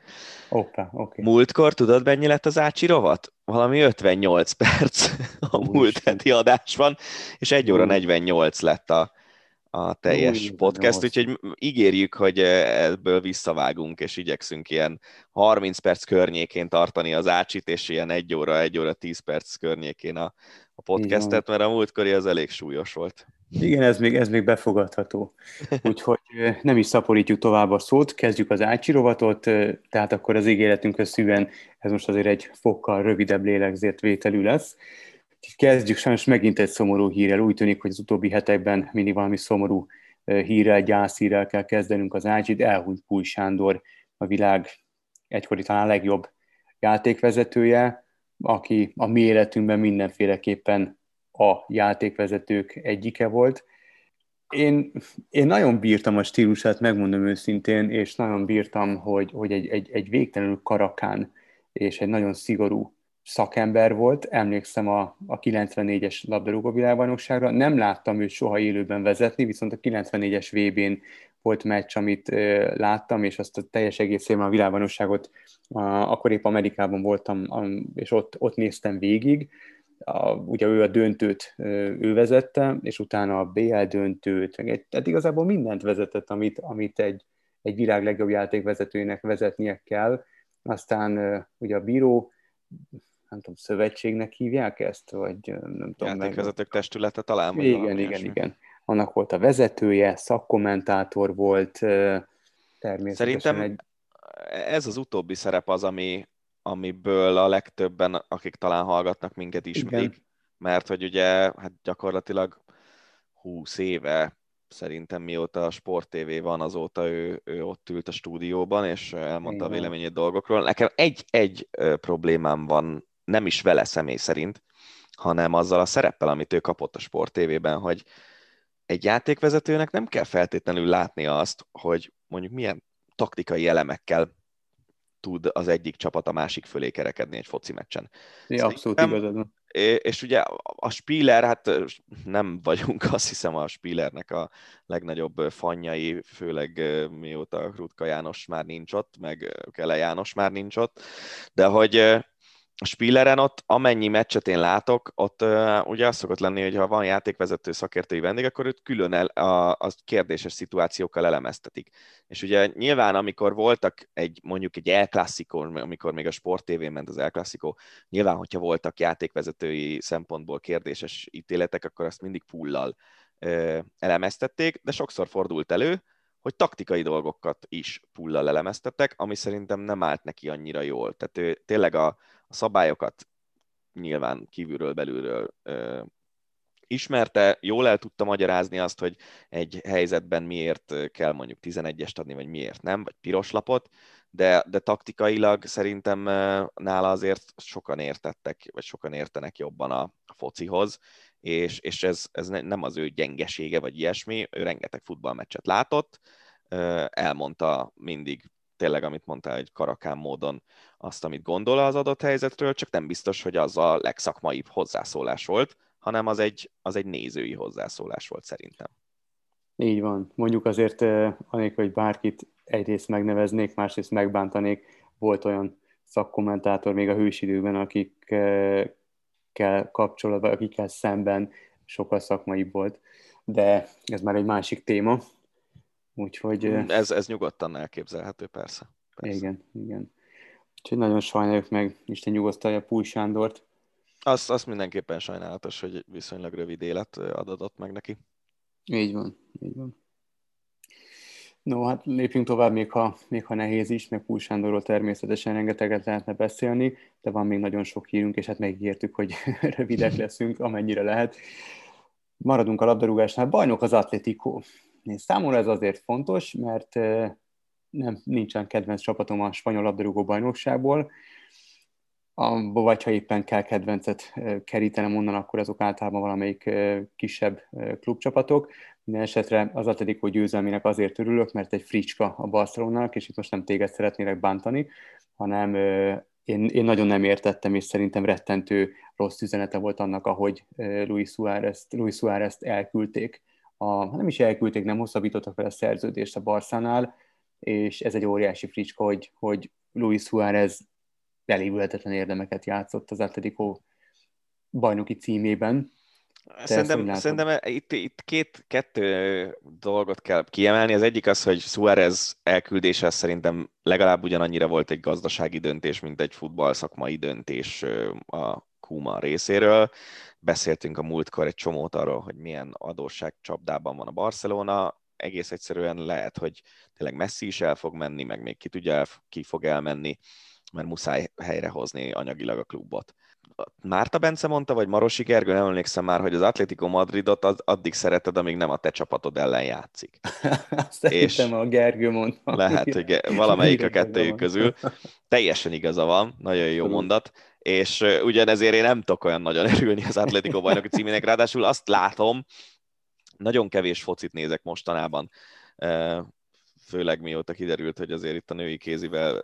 Opa, okay. Múltkor tudod, mennyi lett az ácsi rovat? Valami ötvennyolc perc a Úgy múlt heti adásban, és egy óra negyvennyolc lett a, a teljes Úgy, podcast, úgyhogy ígérjük, hogy ebből visszavágunk, és igyekszünk ilyen harminc perc környékén tartani az ácsit, és ilyen egy óra, egy óra tíz perc környékén a a podcastet, mert a múltkori az elég súlyos volt. Igen, ez még, ez még befogadható. Úgyhogy nem is szaporítjuk tovább a szót, kezdjük az Ácsi rovatot, tehát akkor az ígéretünk összűen, ez most azért egy fokkal rövidebb lélegzett vételű lesz. Kezdjük sajnos megint egy szomorú hírrel, úgy tűnik, hogy az utóbbi hetekben mindig valami szomorú hírrel, gyászhírrel kell kezdenünk az Ácsit, elhunyt Puly Sándor, a világ egykori talán legjobb játékvezetője, aki a mi életünkben mindenféleképpen a játékvezetők egyike volt. Én, én nagyon bírtam a stílusát, megmondom őszintén, és nagyon bírtam, hogy, hogy egy, egy, egy végtelenül karakán és egy nagyon szigorú szakember volt. Emlékszem a, a kilencvennégyes labdarúgó világbajnokságra. Nem láttam őt soha élőben vezetni, viszont a kilencvennégyes vé bén volt meccs, amit ö, láttam, és azt a teljes egészében a világbajnokságot akkor épp Amerikában voltam, és ott, ott néztem végig. A, ugye ő a döntőt ő vezette, és utána a bé el döntőt, meg egy, tehát igazából mindent vezetett, amit, amit egy, egy világ legjobb játékvezetőjének vezetnie kell. Aztán ugye a bíró, nem tudom, szövetségnek hívják ezt, vagy nem tudom. Játékvezetők meg... testülete talán. Igen, igen, igen. Annak volt a vezetője, szakkommentátor volt, természetesen. Szerintem... egy... ez az utóbbi szerep az, ami, amiből a legtöbben, akik talán hallgatnak minket, ismerik, igen. Mert hogy ugye hát gyakorlatilag húsz éve szerintem mióta a Sport té vé van, azóta ő, ő ott ült a stúdióban, és elmondta igen. a véleményét dolgokról. Nekem egy-egy problémám van, nem is vele személy szerint, hanem azzal a szereppel, amit ő kapott a Sport té vében, hogy egy játékvezetőnek nem kell feltétlenül látnia azt, hogy mondjuk milyen taktikai elemekkel tud az egyik csapat a másik fölé kerekedni egy foci meccsen. Ja, abszolút igazad van. És ugye a Spiller, hát nem vagyunk azt hiszem a Spillernek a legnagyobb fanjai, főleg mióta Rutka János már nincs ott, meg Kele János már nincs ott, de hogy a Spilleren ott amennyi meccset én látok, ott ugye az szokott lenni, hogy ha van játékvezető szakértői vendég, akkor őt külön el, a, a kérdéses szituációkkal elemeztetik. És ugye nyilván, amikor voltak egy, mondjuk egy El Clásico, amikor még a Sport té vén ment az El Clásico, nyilván, hogyha voltak játékvezetői szempontból kérdéses ítéletek, akkor azt mindig pullal elemeztették, de sokszor fordult elő, hogy taktikai dolgokat is pullal elemeztettek, ami szerintem nem állt neki annyira jól. Tehát ő tényleg a, a szabályokat nyilván kívülről, belülről ö, ismerte, jól el tudta magyarázni azt, hogy egy helyzetben miért kell mondjuk tizenegyest adni, vagy miért nem, vagy piros lapot, de, de taktikailag szerintem nála azért sokan értettek, vagy sokan értenek jobban a focihoz, és, és ez, ez nem az ő gyengesége, vagy ilyesmi, ő rengeteg futballmeccset látott, elmondta mindig, tényleg, amit mondtál, egy karakán módon azt, amit gondol az adott helyzetről, csak nem biztos, hogy az a legszakmaibb hozzászólás volt, hanem az egy, az egy nézői hozzászólás volt szerintem. Így van. Mondjuk azért, anélkül, hogy bárkit egyrészt megneveznék, másrészt megbántanék, volt olyan szakkommentátor még a hősidőben, akikkel kapcsolatban, akikkel szemben sokkal szakmaibb volt, de ez már egy másik téma. Úgyhogy... Ez, ez nyugodtan elképzelhető, persze. persze. Igen, igen. Úgyhogy nagyon sajnáljuk meg, Isten nyugosztalja Púj Sándort. Azt, azt mindenképpen sajnálatos, hogy viszonylag rövid élet adatott meg neki. Így van, így van. No, hát lépjünk tovább, még ha, még ha nehéz is, meg Púj Sándorról természetesen rengeteget lehetne beszélni, de van még nagyon sok hírünk, és hát megígértük, hogy rövidek leszünk, amennyire lehet. Maradunk a labdarúgásnál, bajnok az Atlético. Számomra ez azért fontos, mert nem, nincsen kedvenc csapatom a spanyol labdarúgó bajnokságból, a, vagy ha éppen kell kedvencet kerítenem onnan, akkor azok általában valamelyik kisebb klubcsapatok. Minden esetre az Atlético győzelmének azért örülök, mert egy fricska a Barcelonának, és itt most nem téged szeretnélek bántani, hanem én, én nagyon nem értettem, és szerintem rettentő rossz üzenete volt annak, ahogy Luis Suárezt, Luis Suárezt elküldték. A, nem is elküldték, nem hosszabbítottak vele a szerződést a Barszánál, és ez egy óriási fricska, hogy, hogy Luis Suárez elévülhetetlen érdemeket játszott az Atlético bajnoki címében. Te szerintem szerintem itt, itt két, kettő dolgot kell kiemelni. Az egyik az, hogy Suárez elküldése szerintem legalább ugyanannyira volt egy gazdasági döntés, mint egy futballszakmai döntés a Koeman részéről. Beszéltünk a múltkor egy csomót arról, hogy milyen adósságcsapdában van a Barcelona. Egész egyszerűen lehet, hogy tényleg Messi is el fog menni, meg még ki tudja, ki fog elmenni, mert muszáj helyrehozni anyagilag a klubot. Márta Bence mondta, vagy Marosi Gergő, nem emlékszem már, hogy az Atlético Madridot az addig szereted, amíg nem a te csapatod ellen játszik. Szerintem a Gergő mondta. Lehet, hogy valamelyik a kettőjük közül. Teljesen igaza van, nagyon jó mondat, és ugyanezért én nem tudok olyan nagyon örülni az Atlético bajnoki címének, ráadásul azt látom, nagyon kevés focit nézek mostanában, főleg mióta kiderült, hogy azért itt a női kézivel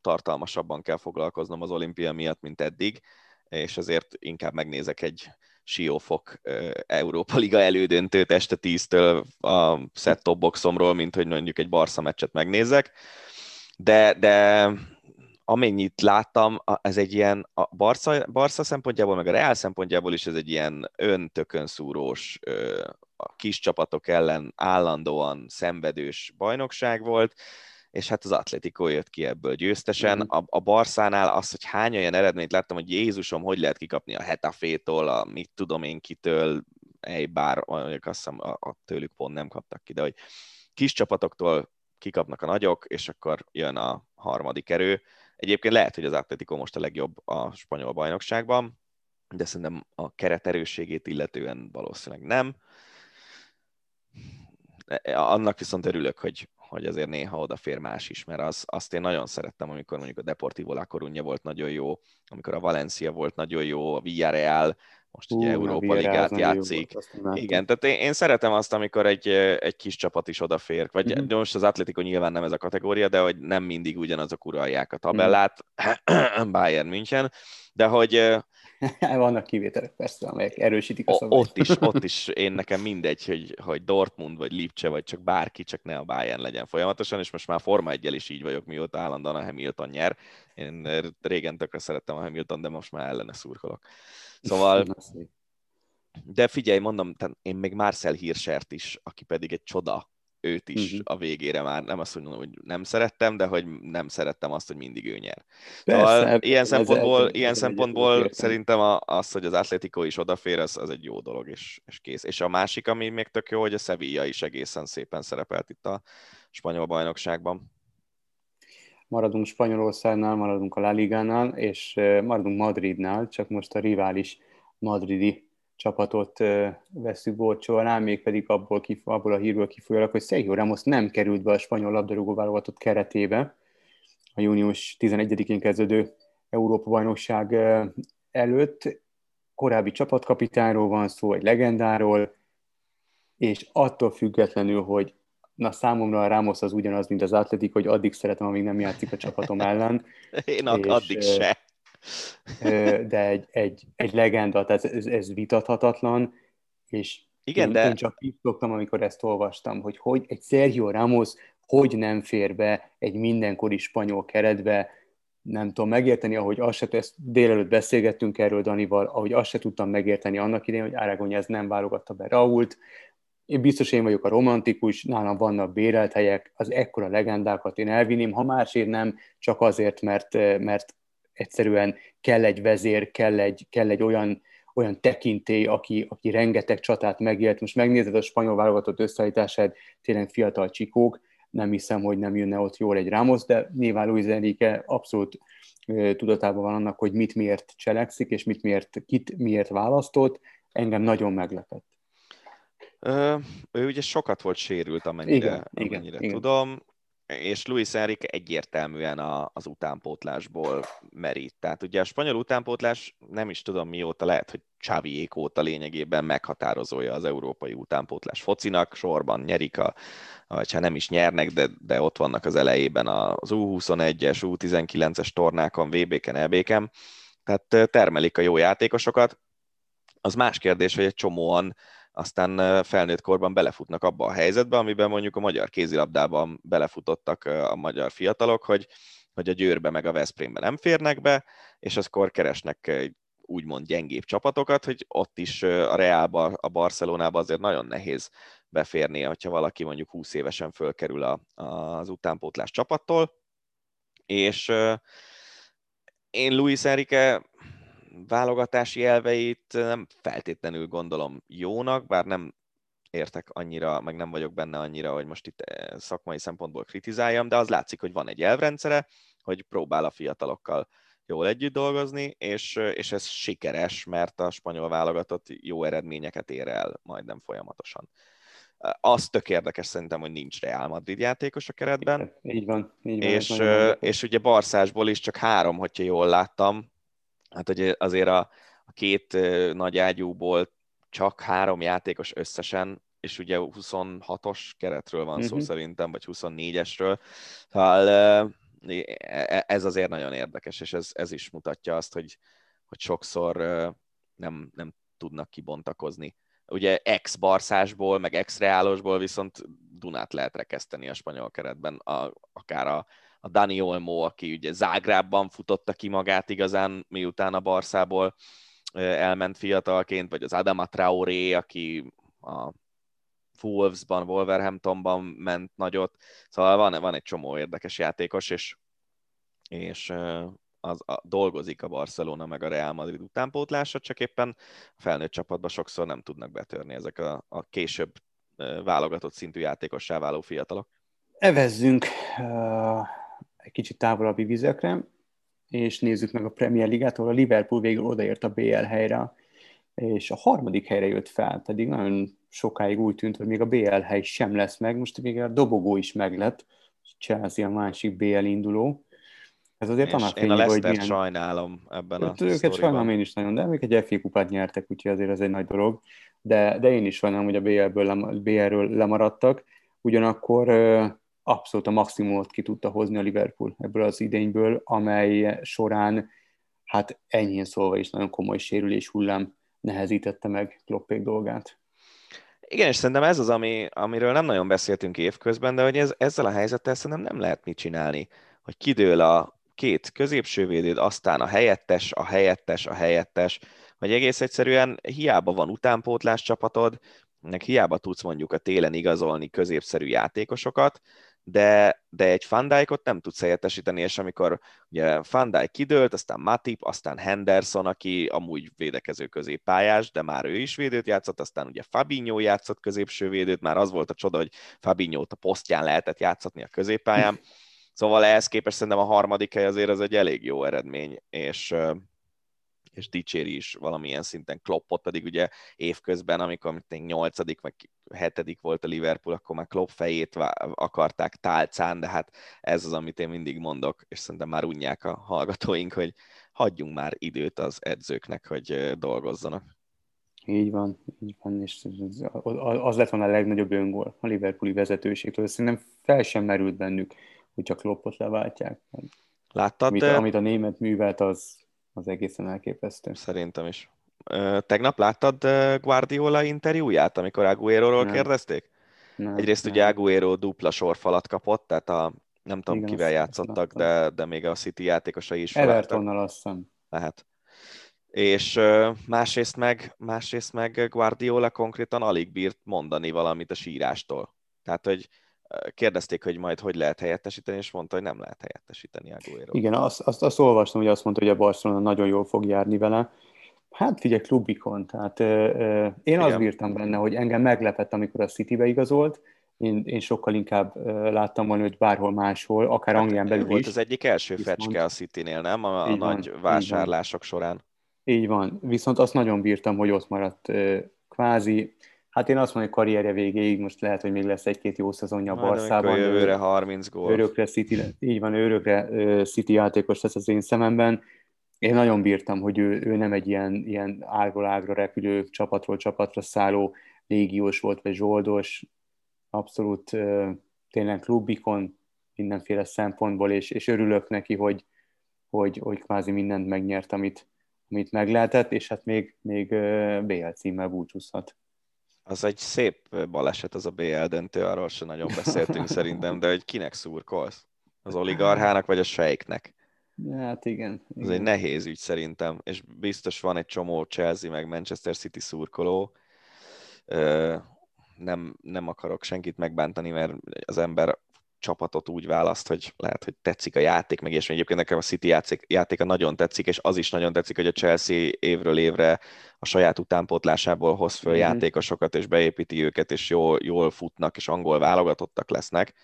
tartalmasabban kell foglalkoznom az olimpia miatt, mint eddig, és azért inkább megnézek egy siófok Európa Liga elődöntőt este tíztől a set-top boxomról, mint hogy mondjuk egy Barca meccset megnézek, de, de amennyit láttam, ez egy ilyen a Barca, Barca szempontjából, meg a Real szempontjából is ez egy ilyen öntökönszúrós, a kis csapatok ellen állandóan szenvedős bajnokság volt, és hát az Atlético jött ki ebből győztesen. Mm. A, a Barszánál az, hogy hány olyan eredményt láttam, hogy Jézusom, hogy lehet kikapni a Hetafétól, a mit tudom én kitől, egy bár, mondjuk azt hiszem, a, a tőlük pont nem kaptak ki, de hogy kis csapatoktól kikapnak a nagyok, és akkor jön a harmadik erő. Egyébként lehet, hogy az Atlético most a legjobb a spanyol bajnokságban, de szerintem a keret erősségét illetően valószínűleg nem. Annak viszont örülök, hogy, hogy azért néha odafér más is, mert az, azt én nagyon szerettem, amikor mondjuk a Deportivo La Coruña volt nagyon jó, amikor a Valencia volt nagyon jó, a Villarreal, most Hú, ugye Európa Ligát játszik. Volt, igen, tehát én, én szeretem azt, amikor egy, egy kis csapat is odafér, vagy mm-hmm. most az Atlético nyilván nem ez a kategória, de hogy nem mindig ugyanazok uralják a tabellát, mm. Bayern München, de hogy... Vannak kivételek persze, amelyek erősítik a szabályt. Ott is, ott is én nekem mindegy, hogy, hogy Dortmund, vagy Lipcse, vagy csak bárki, csak ne a Bayern legyen folyamatosan, és most már Forma egyel is így vagyok, mióta állandóan a Hamilton nyer. Én régen tökre szerettem a Hamilton, de most már ellene szurkolok. Szóval, de figyelj, mondom, én még Marcel Hirsert is, aki pedig egy csoda, őt is uh-huh. a végére már, nem azt mondom, hogy nem szerettem, de hogy nem szerettem azt, hogy mindig ő nyer. Persze, ilyen szempontból, ez ilyen ez szempontból ez szerintem az, hogy az Atlético is odafér, az, az egy jó dolog, és, és kész. És a másik, ami még tök jó, hogy a Sevilla is egészen szépen szerepelt itt a spanyol bajnokságban. Maradunk Spanyolországnál, maradunk a La Ligánál, és maradunk Madridnál, csak most a rivális madridi csapatot veszük borcsó alá, mégpedig abból, kif- abból a hírből kifolyólag, hogy Sergio Ramos nem került be a spanyol labdarúgó válogatott keretébe a június tizenegyedikén kezdődő Európa-bajnokság előtt. Korábbi csapatkapitányról van szó, egy legendáról, és attól függetlenül, hogy na számomra a Ramos az ugyanaz, mint az Atlético, hogy addig szeretem, amíg nem játszik a csapatom ellen. Én és, addig se. De egy, egy, egy legenda, tehát ez, ez vitathatatlan, és igen, én, de... én csak pisztogtam, amikor ezt olvastam, hogy, hogy egy Sergio Ramos hogy nem fér be egy mindenkori spanyol keretbe, nem tudom megérteni, ahogy azt se, ezt délelőtt beszélgettünk erről Danival, ahogy azt se tudtam megérteni annak idején, hogy Aragóny ez nem válogatta be Raúlt, én biztos én vagyok a romantikus, nálam vannak bérelt helyek, az ekkora legendákat én elvinném, ha másért nem, csak azért, mert, mert egyszerűen kell egy vezér, kell egy, kell egy olyan, olyan tekintély, aki, aki rengeteg csatát megélt. Most megnézed a spanyol válogatott összeállítását, tényleg fiatal csikók, nem hiszem, hogy nem jönne ott jól egy Ramos, de nyilván Luis Enrique abszolút tudatában van annak, hogy mit miért cselekszik, és mit miért, kit miért választott, engem nagyon meglepett. Ö, ő ugye sokat volt sérült, amennyire, igen, amennyire igen, tudom, igen. És Luis Enrique egyértelműen a, az utánpótlásból merít. Tehát ugye a spanyol utánpótlás nem is tudom mióta, lehet, hogy Xaviék óta lényegében meghatározója az európai utánpótlás focinak, sorban nyerik, a, vagy ha nem is nyernek, de, de ott vannak az elejében az U huszonegyes, U tizenkilences tornákon, vé bé-ken, é bé-ken, tehát termelik a jó játékosokat. Az más kérdés, hogy egy csomóan aztán felnőtt korban belefutnak abba a helyzetbe, amiben mondjuk a magyar kézilabdában belefutottak a magyar fiatalok, hogy, hogy a Győrbe meg a Veszprémbe nem férnek be, és azkor keresnek úgymond gyengébb csapatokat, hogy ott is a Realba, a Barcelonába azért nagyon nehéz beférnie, hogyha valaki mondjuk húsz évesen fölkerül a, a, az utánpótlás csapattól. És én Luis Enrique válogatási elveit nem feltétlenül gondolom jónak, bár nem értek annyira, meg nem vagyok benne annyira, hogy most itt szakmai szempontból kritizáljam, de az látszik, hogy van egy elvrendszere, hogy próbál a fiatalokkal jól együtt dolgozni, és, és ez sikeres, mert a spanyol válogatott jó eredményeket ér el majdnem folyamatosan. Az tök érdekes szerintem, hogy nincs Real Madrid játékos a keretben. Így van. Így van és, és, és ugye Barszásból is csak három, hogyha jól láttam. Hát, hogy azért a, a két nagy ágyúból csak három játékos összesen, és ugye huszonhatos keretről van mm-hmm. szó szerintem, vagy huszonnégyesről. Hát, ez azért nagyon érdekes, és ez, ez is mutatja azt, hogy, hogy sokszor nem, nem tudnak kibontakozni. Ugye ex-barszásból, meg ex-reálosból viszont Dunát lehet rekeszteni a spanyol keretben, a, akár a a Dani Olmo, aki ugye Zágrábban futotta ki magát igazán, miután a Barszából elment fiatalként, vagy az Adama Traoré, aki a Wolvesban, Wolverhamptonban ment nagyot. Szóval van, van egy csomó érdekes játékos, és, és az, a, dolgozik a Barcelona meg a Real Madrid utánpótlása, csak éppen a felnőtt csapatban sokszor nem tudnak betörni ezek a, a később válogatott szintű játékossá váló fiatalok. Evezzünk uh... egy kicsit távolabbi vizekre, és nézzük meg a Premier Ligát, ahol a Liverpool végül odaért a bé el helyre, és a harmadik helyre jött fel, pedig nagyon sokáig úgy tűnt, hogy még a bé el hely sem lesz meg, most még a dobogó is meglett, Chelsea a másik bé el induló. Ez azért annak fényében, hogy milyen... Én a Leicester sajnálom ebben a sztoriban. Őket sajnálom én is nagyon, de még egy ef á kupát nyertek, úgyhogy azért ez egy nagy dolog, de, de én is sajnálom, hogy a bé el-ből, bé el-ről lemaradtak, ugyanakkor... abszolút a maximumot ki tudta hozni a Liverpool ebből az idényből, amely során, hát enyhén szólva is nagyon komoly sérülés hullám nehezítette meg Kloppék dolgát. Igen, és szerintem ez az, ami, amiről nem nagyon beszéltünk évközben, de hogy ez, ezzel a helyzettel szerintem nem lehet mit csinálni, hogy kidől a két középsővédőd, aztán a helyettes, a helyettes, a helyettes, vagy egész egyszerűen hiába van utánpótlás csapatod, nek hiába tudsz mondjuk a télen igazolni középszerű játékosokat, de, de egy Van Dijkot nem tudsz helyettesíteni, és amikor ugye Van Dijk kidőlt, aztán Matip, aztán Henderson, aki amúgy védekező középpályás, de már ő is védőt játszott, aztán ugye Fabinho játszott középső védőt, már az volt a csoda, hogy Fabinho-t a posztján lehetett játszatni a középpályán, szóval ehhez képest szerintem a harmadik hely azért az egy elég jó eredmény, és... és dicséri is valamilyen szinten Kloppot, pedig ugye évközben, amikor nyolcadik meg hetedik volt a Liverpool, akkor már Klopp fejét akarták tálcán, de hát ez az, amit én mindig mondok, és szerintem már unják a hallgatóink, hogy hagyjunk már időt az edzőknek, hogy dolgozzanak. Így van, így van, és az lett volna a legnagyobb öngól a liverpooli vezetőségtől, szerintem fel sem merült bennük, hogy csak Kloppot leváltják. Láttad? Amit, amit a német művelt, az az egészen elképesztő. Szerintem is. Tegnap láttad Guardiola interjúját, amikor Agüeróról kérdezték? Nem, Egyrészt nem. Ugye Agüero dupla sorfalat kapott, tehát a, nem tudom, igen, kivel játszottak, de, de még a City játékosai is felálltak. Evertonnal azt hiszem. Lehet. és másrészt meg, másrészt meg Guardiola konkrétan alig bírt mondani valamit a sírástól. Tehát, hogy kérdezték, hogy majd hogy lehet helyettesíteni, és mondta, hogy nem lehet helyettesíteni Agüerót. Igen, azt, azt, azt olvastam, hogy azt mondta, hogy a Barcelona nagyon jól fog járni vele. Hát figyelj, klubikon, tehát ö, ö, én azt bírtam benne, hogy engem meglepett, amikor a Citybe igazolt, én, én sokkal inkább ö, láttam volna, hogy bárhol máshol, akár hát, Anglián belül volt is. Volt az egyik első viszont... fecske a Citynél, nem? A, a nagy van, vásárlások során. Így van, viszont azt nagyon bírtam, hogy ott maradt ö, kvázi, hát én azt mondom, hogy karrierje végéig most lehet, hogy még lesz egy-két jó szezonja a Barszában. Jövőre harminc gól. Örökre City, így van, örökre ö, City játékos lesz az én szememben. Én nagyon bírtam, hogy ő, ő nem egy ilyen, ilyen ágról ágra repülő, csapatról csapatra szálló légiós volt, vagy zsoldos, abszolút ö, tényleg klubikon mindenféle szempontból, és, és örülök neki, hogy, hogy, hogy kvázi mindent megnyert, amit, amit meg lehetett, és hát még, még bé el címmel búcsúzhat. Az egy szép baleset az a bé el döntő, arról sem nagyon beszéltünk szerintem, de hogy kinek szurkolsz? Az oligarchának vagy a sejknek? Hát igen. Ez egy nehéz ügy szerintem, és biztos van egy csomó Chelsea meg Manchester City szurkoló. Nem, nem akarok senkit megbántani, mert az ember csapatot úgy választ, hogy lehet, hogy tetszik a játék, meg és egyébként nekem a City játék, játéka nagyon tetszik, és az is nagyon tetszik, hogy a Chelsea évről évre a saját utánpótlásából hoz föl mm. játékosokat, és beépíti őket, és jól, jól futnak, és angol válogatottak lesznek.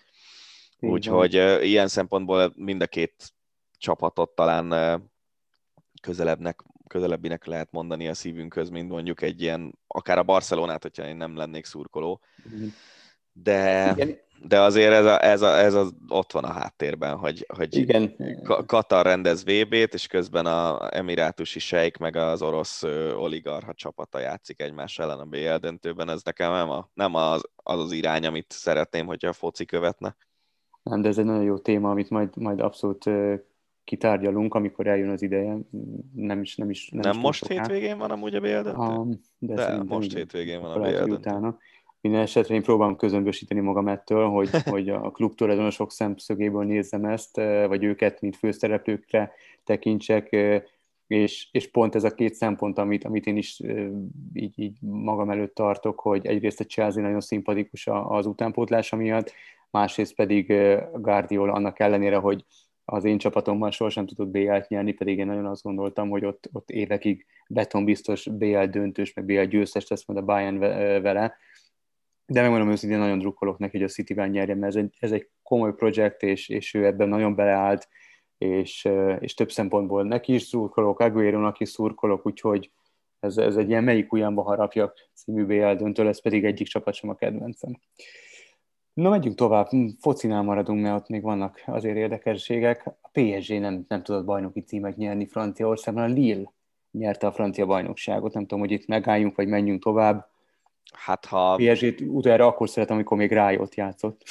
Úgyhogy ilyen szempontból mind a két csapatot talán közelebbnek, közelebbinek lehet mondani a szívünkhöz, mint mondjuk egy ilyen, akár a Barcelonát, hogyha én nem lennék szurkoló. De... Igen. De azért ez, a, ez, a, ez a, ott van a háttérben, hogy, hogy igen. Katar rendez vé bét, és közben az emirátusi sejk meg az orosz oligarha csapata játszik egymás ellen a bé el döntőben. Ez nekem nem, a, nem az, az az irány, amit szeretném, hogyha a foci követne. Nem, de ez egy nagyon jó téma, amit majd, majd abszolút kitárgyalunk, amikor eljön az ideje. Nem is nem is. Nem, nem is most hétvégén van amúgy a bé el döntő? Um, de de most hétvégén van a bé el döntő. Utána. Minden esetre én próbálom közömbösíteni magam ettől, hogy, hogy a klubtulajdonosok szemszögéből nézzem ezt, vagy őket, mint főszereplőkre tekintsek, és, és pont ez a két szempont, amit, amit én is így, így magam előtt tartok, hogy egyrészt a Chelsea nagyon szimpatikus az utánpótlása miatt, másrészt pedig Guardiola annak ellenére, hogy az én csapatomban sohasem tudott bé el-t nyerni, pedig én nagyon azt gondoltam, hogy ott, ott évekig betonbiztos bé el döntős, meg bé el győztes lesz majd a Bayern vele, de megmondom őszintén, nagyon drukkolok neki, hogy a City-ben nyerjen, mert ez egy, ez egy komoly projekt, és, és ő ebben nagyon beleállt, és, és több szempontból neki is szurkolok, Agüerónak is szurkolok, úgyhogy ez, ez egy ilyen melyik ujjamba harapjak című bé el döntő, ez pedig egyik csapat sem a kedvencem. Na, megyünk tovább, focinál maradunk, mert ott még vannak azért érdekességek. A pé es gé nem, nem tudott bajnoki címet nyerni Franciaországban, a Lille nyerte a francia bajnokságot, nem tudom, hogy itt megálljunk, vagy menjünk tovább. Hát ha... pé es gét utoljára akkor szeretem, amikor még rájött játszott.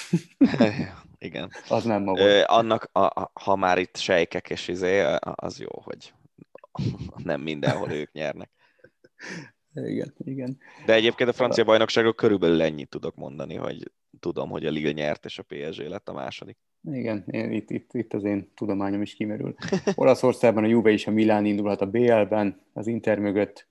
Igen. Az nem maga. Ö, annak, a, a, ha már itt sejkek és izé, az jó, hogy nem mindenhol ők nyernek. Igen, igen. De egyébként a francia bajnokságról körülbelül ennyit tudok mondani, hogy tudom, hogy a Lille nyert, és a pé es gé lett a második. Igen, én, itt, itt, itt az én tudományom is kimerül. Olaszországban a Juve és a Milán indulhat a bé el-ben, az Inter mögött,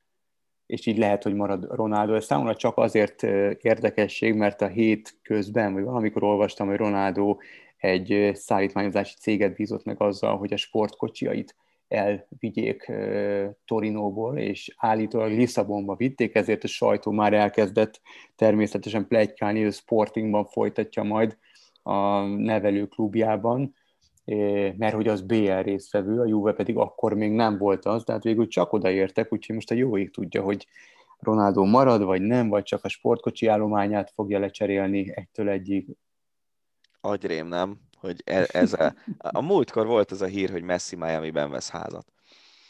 és így lehet, hogy marad Ronaldo. Ez számomra csak azért érdekesség, mert a hét közben, vagy valamikor olvastam, hogy Ronaldo egy szállítmányozási céget bízott meg azzal, hogy a sportkocsiait elvigyék Torinóból, és állítólag Lisszabonba vitték, ezért a sajtó már elkezdett természetesen pletykálni, ő Sportingban folytatja majd a nevelőklubjában, mert hogy az bé el résztvevő, a Juve pedig akkor még nem volt az, tehát végül csak odaértek, úgyhogy most a jóig tudja, hogy Ronaldo marad, vagy nem, vagy csak a sportkocsi állományát fogja lecserélni egytől egyig. Agyrém, nem? Hogy ez a, a múltkor volt ez a hír, hogy Messi Miamiben vesz házat.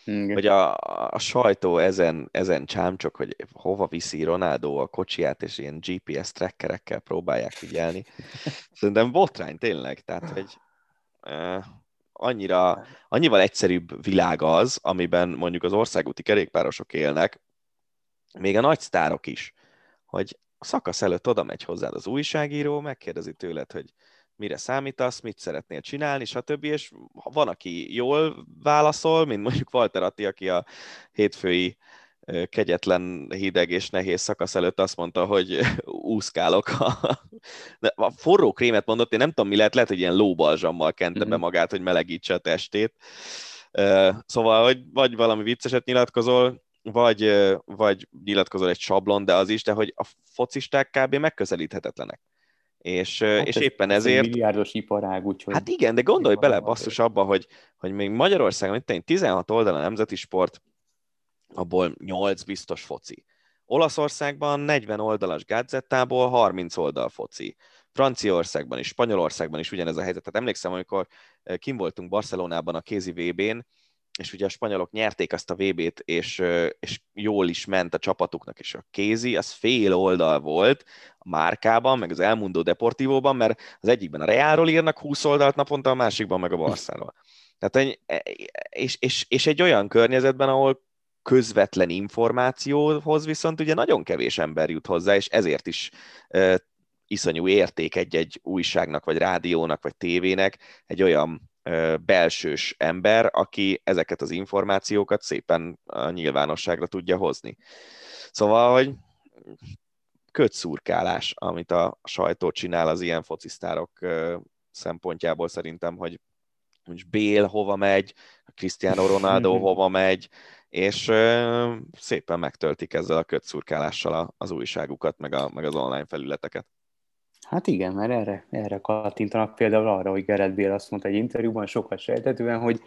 Igen. Hogy a, a sajtó ezen, ezen csámcsok, hogy hova viszi Ronaldo a kocsiját, és ilyen gé pé es trackerekkel próbálják figyelni. Szerintem botrány tényleg, tehát hogy annyira, annyival egyszerűbb világ az, amiben mondjuk az országúti kerékpárosok élnek, még a nagy sztárok is, hogy a szakasz előtt oda megy hozzád az újságíró, megkérdezi tőled, hogy mire számítasz, mit szeretnél csinálni, stb. És van, aki jól válaszol, mint mondjuk Walter Atti, aki a hétfői kegyetlen, hideg és nehéz szakasz előtt azt mondta, hogy úszkálok. A, a forró krémet mondott, én nem tudom, mi lehet, lehet, hogy ilyen lóbalzsammal kente be magát, hogy melegítse a testét. Szóval, hogy vagy valami vicceset nyilatkozol, vagy, vagy nyilatkozol egy sablon, de az is, de hogy a focisták kb. Megközelíthetetlenek. És, hát és ez éppen ezért... milliárdos iparág, úgyhogy... Hát igen, de gondolj bele basszus abba, hogy, hogy még Magyarországon itt tizenhat oldal a nemzeti sport, abból nyolc biztos foci. Olaszországban negyven oldalas gázettából harminc oldal foci. Franciaországban is, Spanyolországban is ugyanez a helyzet. Tehát emlékszem, amikor kim voltunk Barcelonában a kézi vé bén, és ugye a spanyolok nyerték azt a vé bét, és, és jól is ment a csapatuknak, és a kézi, az fél oldal volt a Márkában, meg az El Mundo Deportivóban, mert az egyikben a Reálról írnak húsz oldalt naponta, a másikban meg a Barszáról. Tehát, és, és, és egy olyan környezetben, ahol közvetlen információhoz viszont ugye nagyon kevés ember jut hozzá, és ezért is uh, iszonyú érték egy-egy újságnak, vagy rádiónak, vagy tévének egy olyan uh, belsős ember, aki ezeket az információkat szépen a nyilvánosságra tudja hozni. Szóval, hogy kötszurkálás, amit a sajtó csinál az ilyen focisztárok uh, szempontjából szerintem, hogy most Bale hova megy, Cristiano Ronaldo hova megy, és ö, szépen megtöltik ezzel a kötszurkálással a, az újságukat, meg, a, meg az online felületeket. Hát igen, mert erre, erre kattintanak például arra, hogy Gareth Bale azt mondta egy interjúban, sokat sejtetően, hogy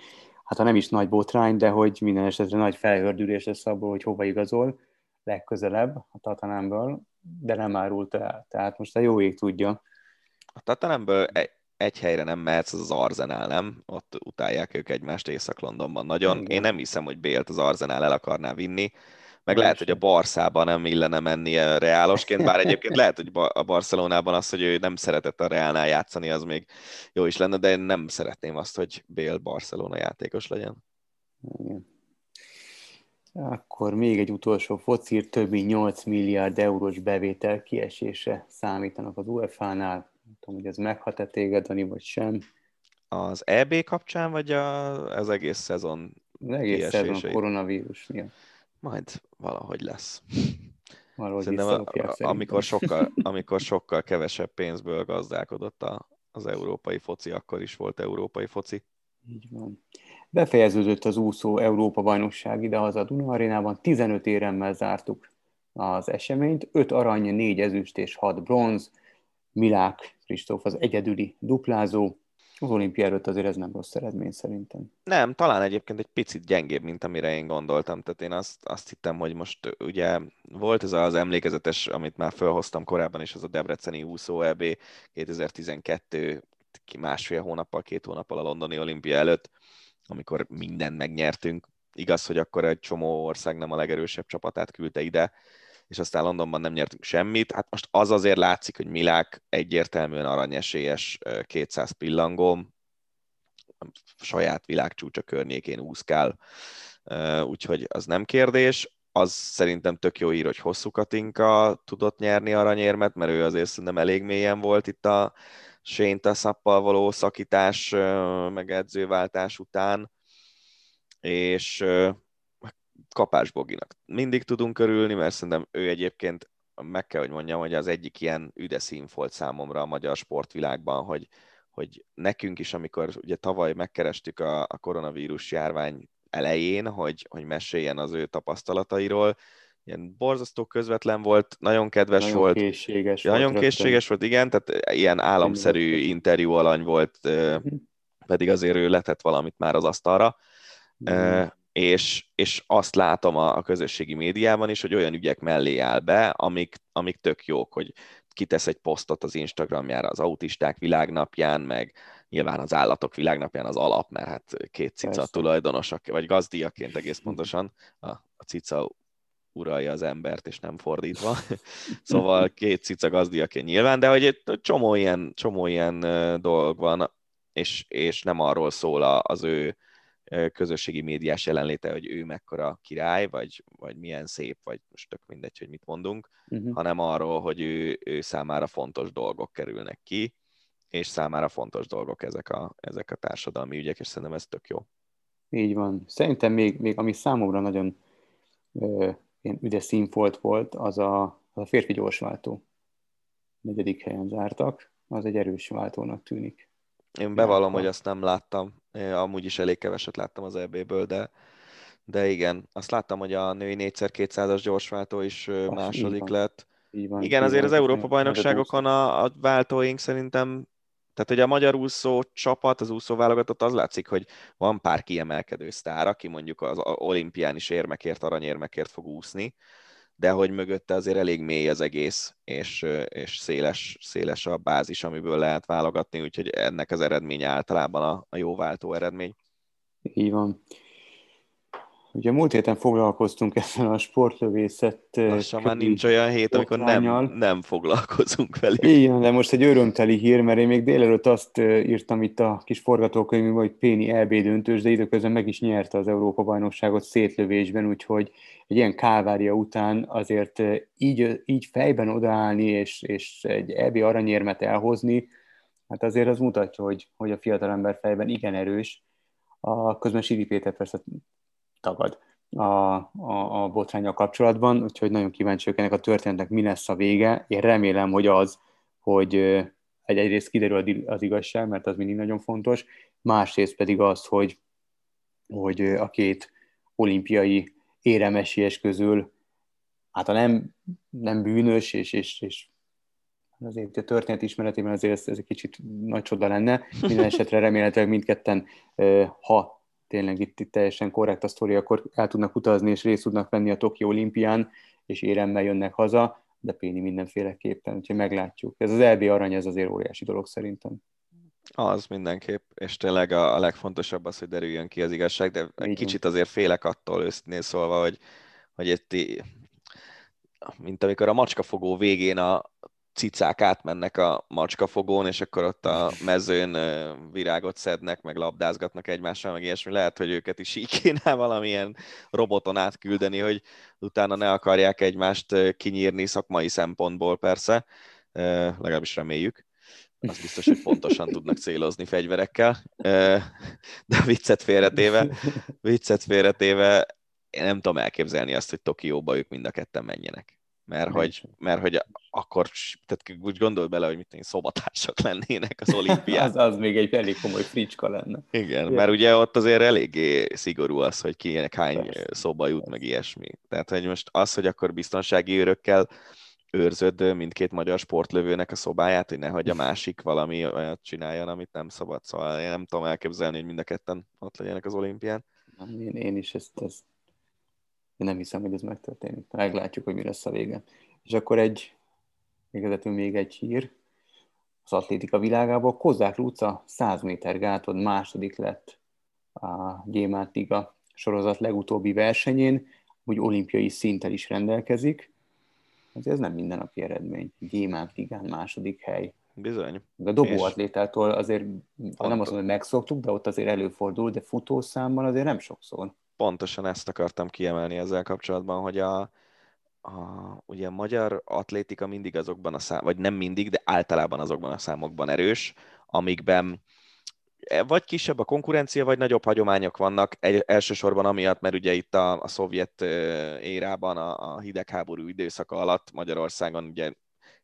hát ha nem is nagy botrány, de hogy minden esetre nagy felhördülés lesz abból, hogy hova igazol legközelebb a Tottenhamből, de nem árult el. Tehát most a jó ég tudja. A Tottenhamből egy... egy helyre nem mehetsz, az az Arzenál, nem? Ott utálják ők egymást Észak-Londonban nagyon. Igen. Én nem hiszem, hogy Bélt az Arzenál el akarná vinni, meg nem lehet, sem. Hogy a Barszába nem illene mennie reálosként, bár egyébként lehet, hogy a Barcelonában az, hogy ő nem szeretett a Reálnál játszani, az még jó is lenne, de én nem szeretném azt, hogy Bélt Barcelona játékos legyen. Igen. Akkor még egy utolsó focír, több mint nyolc milliárd eurós bevétel kiesése számítanak az u ef á-nál. Nem tudom, hogy ez meghat-e téged, Dani, vagy sem. Az é bé kapcsán, vagy a, az egész szezon? Az egész szezon koronavírus miatt. Majd valahogy lesz. Valahogy szerintem, a, a, amikor, sokkal, amikor sokkal kevesebb pénzből gazdálkodott a, az európai foci, akkor is volt európai foci. Így van. Befejeződött az úszó Európa-bajnokság idehaza a Duna Arénában. tizenöt éremmel zártuk az eseményt. öt arany, négy ezüst és hat bronz. Milák Kristóf az egyedüli duplázó. Az olimpia előtt azért ez nem rossz eredmény szerintem. Nem, talán egyébként egy picit gyengébb, mint amire én gondoltam. Tehát én azt, azt hittem, hogy most ugye volt ez az emlékezetes, amit már felhoztam korábban is, az a debreceni úszó é bé kétezer-tizenkettő, másfél hónappal, két hónappal a londoni olimpia előtt, amikor mindent megnyertünk. Igaz, hogy akkor egy csomó ország nem a legerősebb csapatát küldte ide, és aztán Londonban nem nyertünk semmit. Hát most az azért látszik, hogy Milák egyértelműen aranyesélyes kétszáz pillangóm, saját világcsúcsa környékén úszkál, úgyhogy az nem kérdés. Az szerintem tök jó hír, hogy Hosszú Katinka tudott nyerni aranyérmet, mert ő azért szerintem elég mélyen volt itt a Séntaszappal való szakítás, meg edzőváltás után, és... Kapás Boginak mindig tudunk örülni, mert szerintem ő egyébként, meg kell, hogy mondjam, hogy az egyik ilyen üde szín volt számomra a magyar sportvilágban, hogy, hogy nekünk is, amikor ugye tavaly megkerestük a, a koronavírus járvány elején, hogy, hogy meséljen az ő tapasztalatairól, ilyen borzasztó közvetlen volt, nagyon kedves nagyon volt. Készséges nagyon volt készséges rögtön. Volt, igen, tehát ilyen álomszerű interjú alany volt, pedig azért ő letett valamit már az asztalra. Mm. És, és azt látom a, a közösségi médiában is, hogy olyan ügyek mellé áll be, amik, amik tök jók, hogy kitesz egy posztot az Instagramjára az autisták világnapján, meg nyilván az állatok világnapján az alap, mert hát két cica persze. Tulajdonosak, vagy gazdiaként egész pontosan, a, a cica uralja az embert, és nem fordítva. Szóval két cica gazdiaként nyilván, de hogy egy csomó ilyen, csomó ilyen dolog van, és, és nem arról szól az ő közösségi médiás jelenléte, hogy ő mekkora király, vagy, vagy milyen szép, vagy most tök mindegy, hogy mit mondunk, uh-huh. hanem arról, hogy ő, ő számára fontos dolgok kerülnek ki, és számára fontos dolgok ezek a, ezek a társadalmi ügyek, és szerintem ez tök jó. Így van. Szerintem még, még ami számomra nagyon ö, ilyen üdes színfolt volt, az a, az a férfi gyorsváltó. Negyedik helyen zártak, az egy erős váltónak tűnik. Én bevallom, hogy azt nem láttam. Én amúgy is elég keveset láttam az é bé-ből, de, de igen, azt láttam, hogy a női négyszer kétszázas gyorsváltó is azt második lett. Van, igen, azért van, az Európa-bajnokságokon a, a váltóink szerintem, tehát hogy a magyar úszó csapat, az úszó válogatott, az látszik, hogy van pár kiemelkedő sztár, aki mondjuk az olimpián is érmekért, aranyérmekért fog úszni, de hogy mögötte azért elég mély az egész, és, és széles, széles a bázis, amiből lehet válogatni, úgyhogy ennek az eredménye általában a, a jó váltó eredmény. Így van. Ugye múlt héten foglalkoztunk ezzel a sportlövészet... Lassan már nincs olyan hét, amikor nem, nem foglalkozunk velük. Igen, de most egy örömteli hír, mert én még délelőtt azt írtam itt a kis forgatókönyvben, hogy Péni é bé döntős, de időközben meg is nyerte az Európa-bajnokságot szétlövésben, úgyhogy egy ilyen kávária után azért így, így fejben odaállni és, és egy é bé aranyérmet elhozni, hát azért az mutatja, hogy, hogy a fiatalember fejben igen erős. A közben Siri Péter persze tagad a, a, a botránnyal kapcsolatban, úgyhogy nagyon kíváncsiak ennek a történetnek mi lesz a vége. Én remélem, hogy az, hogy egy egyrészt kiderül az igazság, mert az mindig nagyon fontos, másrészt pedig az, hogy, hogy a két olimpiai éremesélyes közül hát a nem, nem bűnös, és, és, és azért a történet ismeretében azért ez, ez egy kicsit nagy csoda lenne. Minden esetre remélhetőleg mindketten, ha tényleg itt, itt teljesen korrekt a sztori, akkor el tudnak utazni, és részt tudnak venni a Tokió olimpián, és éremmel jönnek haza, de Péni mindenféleképpen, úgyhogy meglátjuk. Ez az é bé arany, ez azért óriási dolog szerintem. Az mindenképp, és tényleg a, a legfontosabb az, hogy derüljön ki az igazság, de egy kicsit azért félek attól őszintén szólva, hogy, hogy itt, mint amikor a macskafogó végén a cicák átmennek a macskafogón, és akkor ott a mezőn virágot szednek, meg labdázgatnak egymással, meg ilyesmi. Lehet, hogy őket is így kéne valamilyen roboton átküldeni, hogy utána ne akarják egymást kinyírni szakmai szempontból persze, legalábbis reméljük. Azt biztos, hogy pontosan tudnak célozni fegyverekkel, de viccet félretéve, viccet félretéve én nem tudom elképzelni azt, hogy Tokióba ők mind a ketten menjenek. Mert hogy, mert hogy akkor, tehát úgy gondolj bele, hogy mit én, szobatársak lennének az olimpián. az, az még egy elég komoly fricska lenne. Igen, igen, mert ugye ott azért eléggé szigorú az, hogy kinek hány persze, szoba jut, persze, meg ilyesmi. Tehát, hogy most az, hogy akkor biztonsági őrökkel őrzöd mindkét magyar sportlövőnek a szobáját, hogy nehogy a másik valami olyat csináljon, amit nem szabad. Szóval én nem tudom elképzelni, hogy mind a ketten ott legyenek az olimpián. Én, én is ezt... ezt... Én nem hiszem, hogy ez megtörténik. Meglátjuk, hogy mi lesz a vége. És akkor egy, végezetül még egy hír, az atlétika világából Kozák Lúca száz méter gáton második lett a Gyémánt Liga sorozat legutóbbi versenyén, úgy olimpiai szinttel is rendelkezik. Ez nem mindennapi eredmény. Gyémánt Ligán második hely. Bizony. A dobóatlétától azért, pontos, nem azt mondom, hogy megszoktuk, de ott azért előfordul, de futószámmal azért nem sokszor. Pontosan ezt akartam kiemelni ezzel kapcsolatban, hogy a, a, ugye a magyar atlétika mindig azokban a szám, vagy nem mindig, de általában azokban a számokban erős, amikben vagy kisebb a konkurencia, vagy nagyobb hagyományok vannak, egy, elsősorban amiatt, mert ugye itt a, a szovjet érában, a, a hidegháború időszaka alatt Magyarországon ugye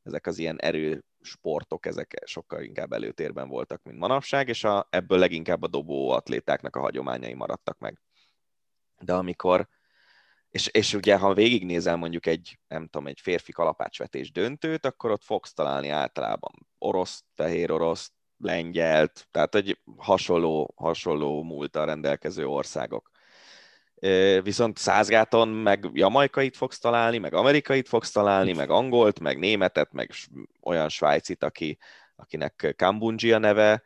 ezek az ilyen erősportok, ezek sokkal inkább előtérben voltak, mint manapság, és a, ebből leginkább a dobó atlétáknak a hagyományai maradtak meg. De amikor, és, és ugye ha végignézel mondjuk egy, nem tudom, egy férfi kalapácsvetés döntőt, akkor ott fogsz találni általában orosz, fehér orosz, lengyelt, tehát egy hasonló, hasonló múltal rendelkező országok. Viszont százgáton meg jamaikait fogsz találni, meg amerikait fogsz találni, meg angolt, meg németet, meg olyan svájcit, aki, akinek Kambundzsi a neve,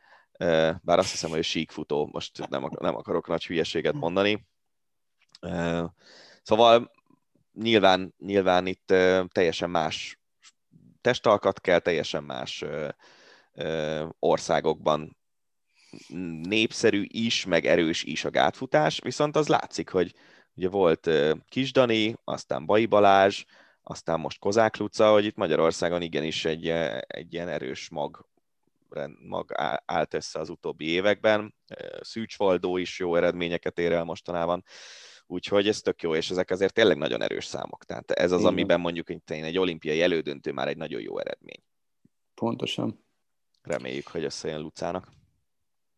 bár azt hiszem, hogy ő síkfutó, most nem, nem akarok nagy hülyeséget mondani. Szóval nyilván, nyilván itt teljesen más testalkat kell, teljesen más országokban népszerű is, meg erős is a gátfutás, viszont az látszik, hogy ugye volt Kis Dani, aztán Bai Balázs, aztán most Kozák Luca, hogy itt Magyarországon igenis egy, egy ilyen erős mag mag állt össze az utóbbi években. Szűcsvaldó is jó eredményeket ér el mostanában. Úgyhogy ez tök jó, és ezek azért tényleg nagyon erős számok. Tehát ez az, amiben mondjuk egy olimpiai elődöntő már egy nagyon jó eredmény. Pontosan. Reméljük, hogy összejön Lucának.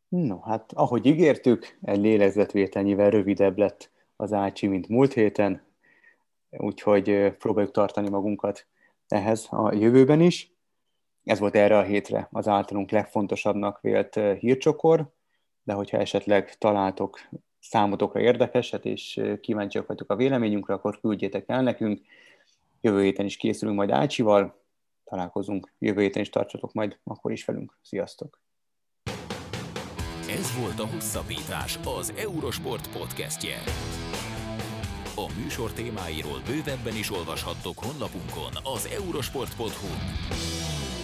No, hát ahogy ígértük, egy lélegzetvételnyivel rövidebb lett az ácsi, mint múlt héten, úgyhogy próbáljuk tartani magunkat ehhez a jövőben is. Ez volt erre a hétre az általunk legfontosabbnak vélt hírcsokor, de hogyha esetleg találtok számotokra érdekeset, és kíváncsiak vagytok a véleményünkre, akkor küldjétek el nekünk. Jövő héten is készülünk majd ácsival, találkozunk jövő héten is, tartsatok majd akkor is velünk. Sziasztok! Ez volt a Hosszabbítás, az Eurosport podcastje. A műsor témáiról bővebben is olvashattok honlapunkon, az eurosport pont hu.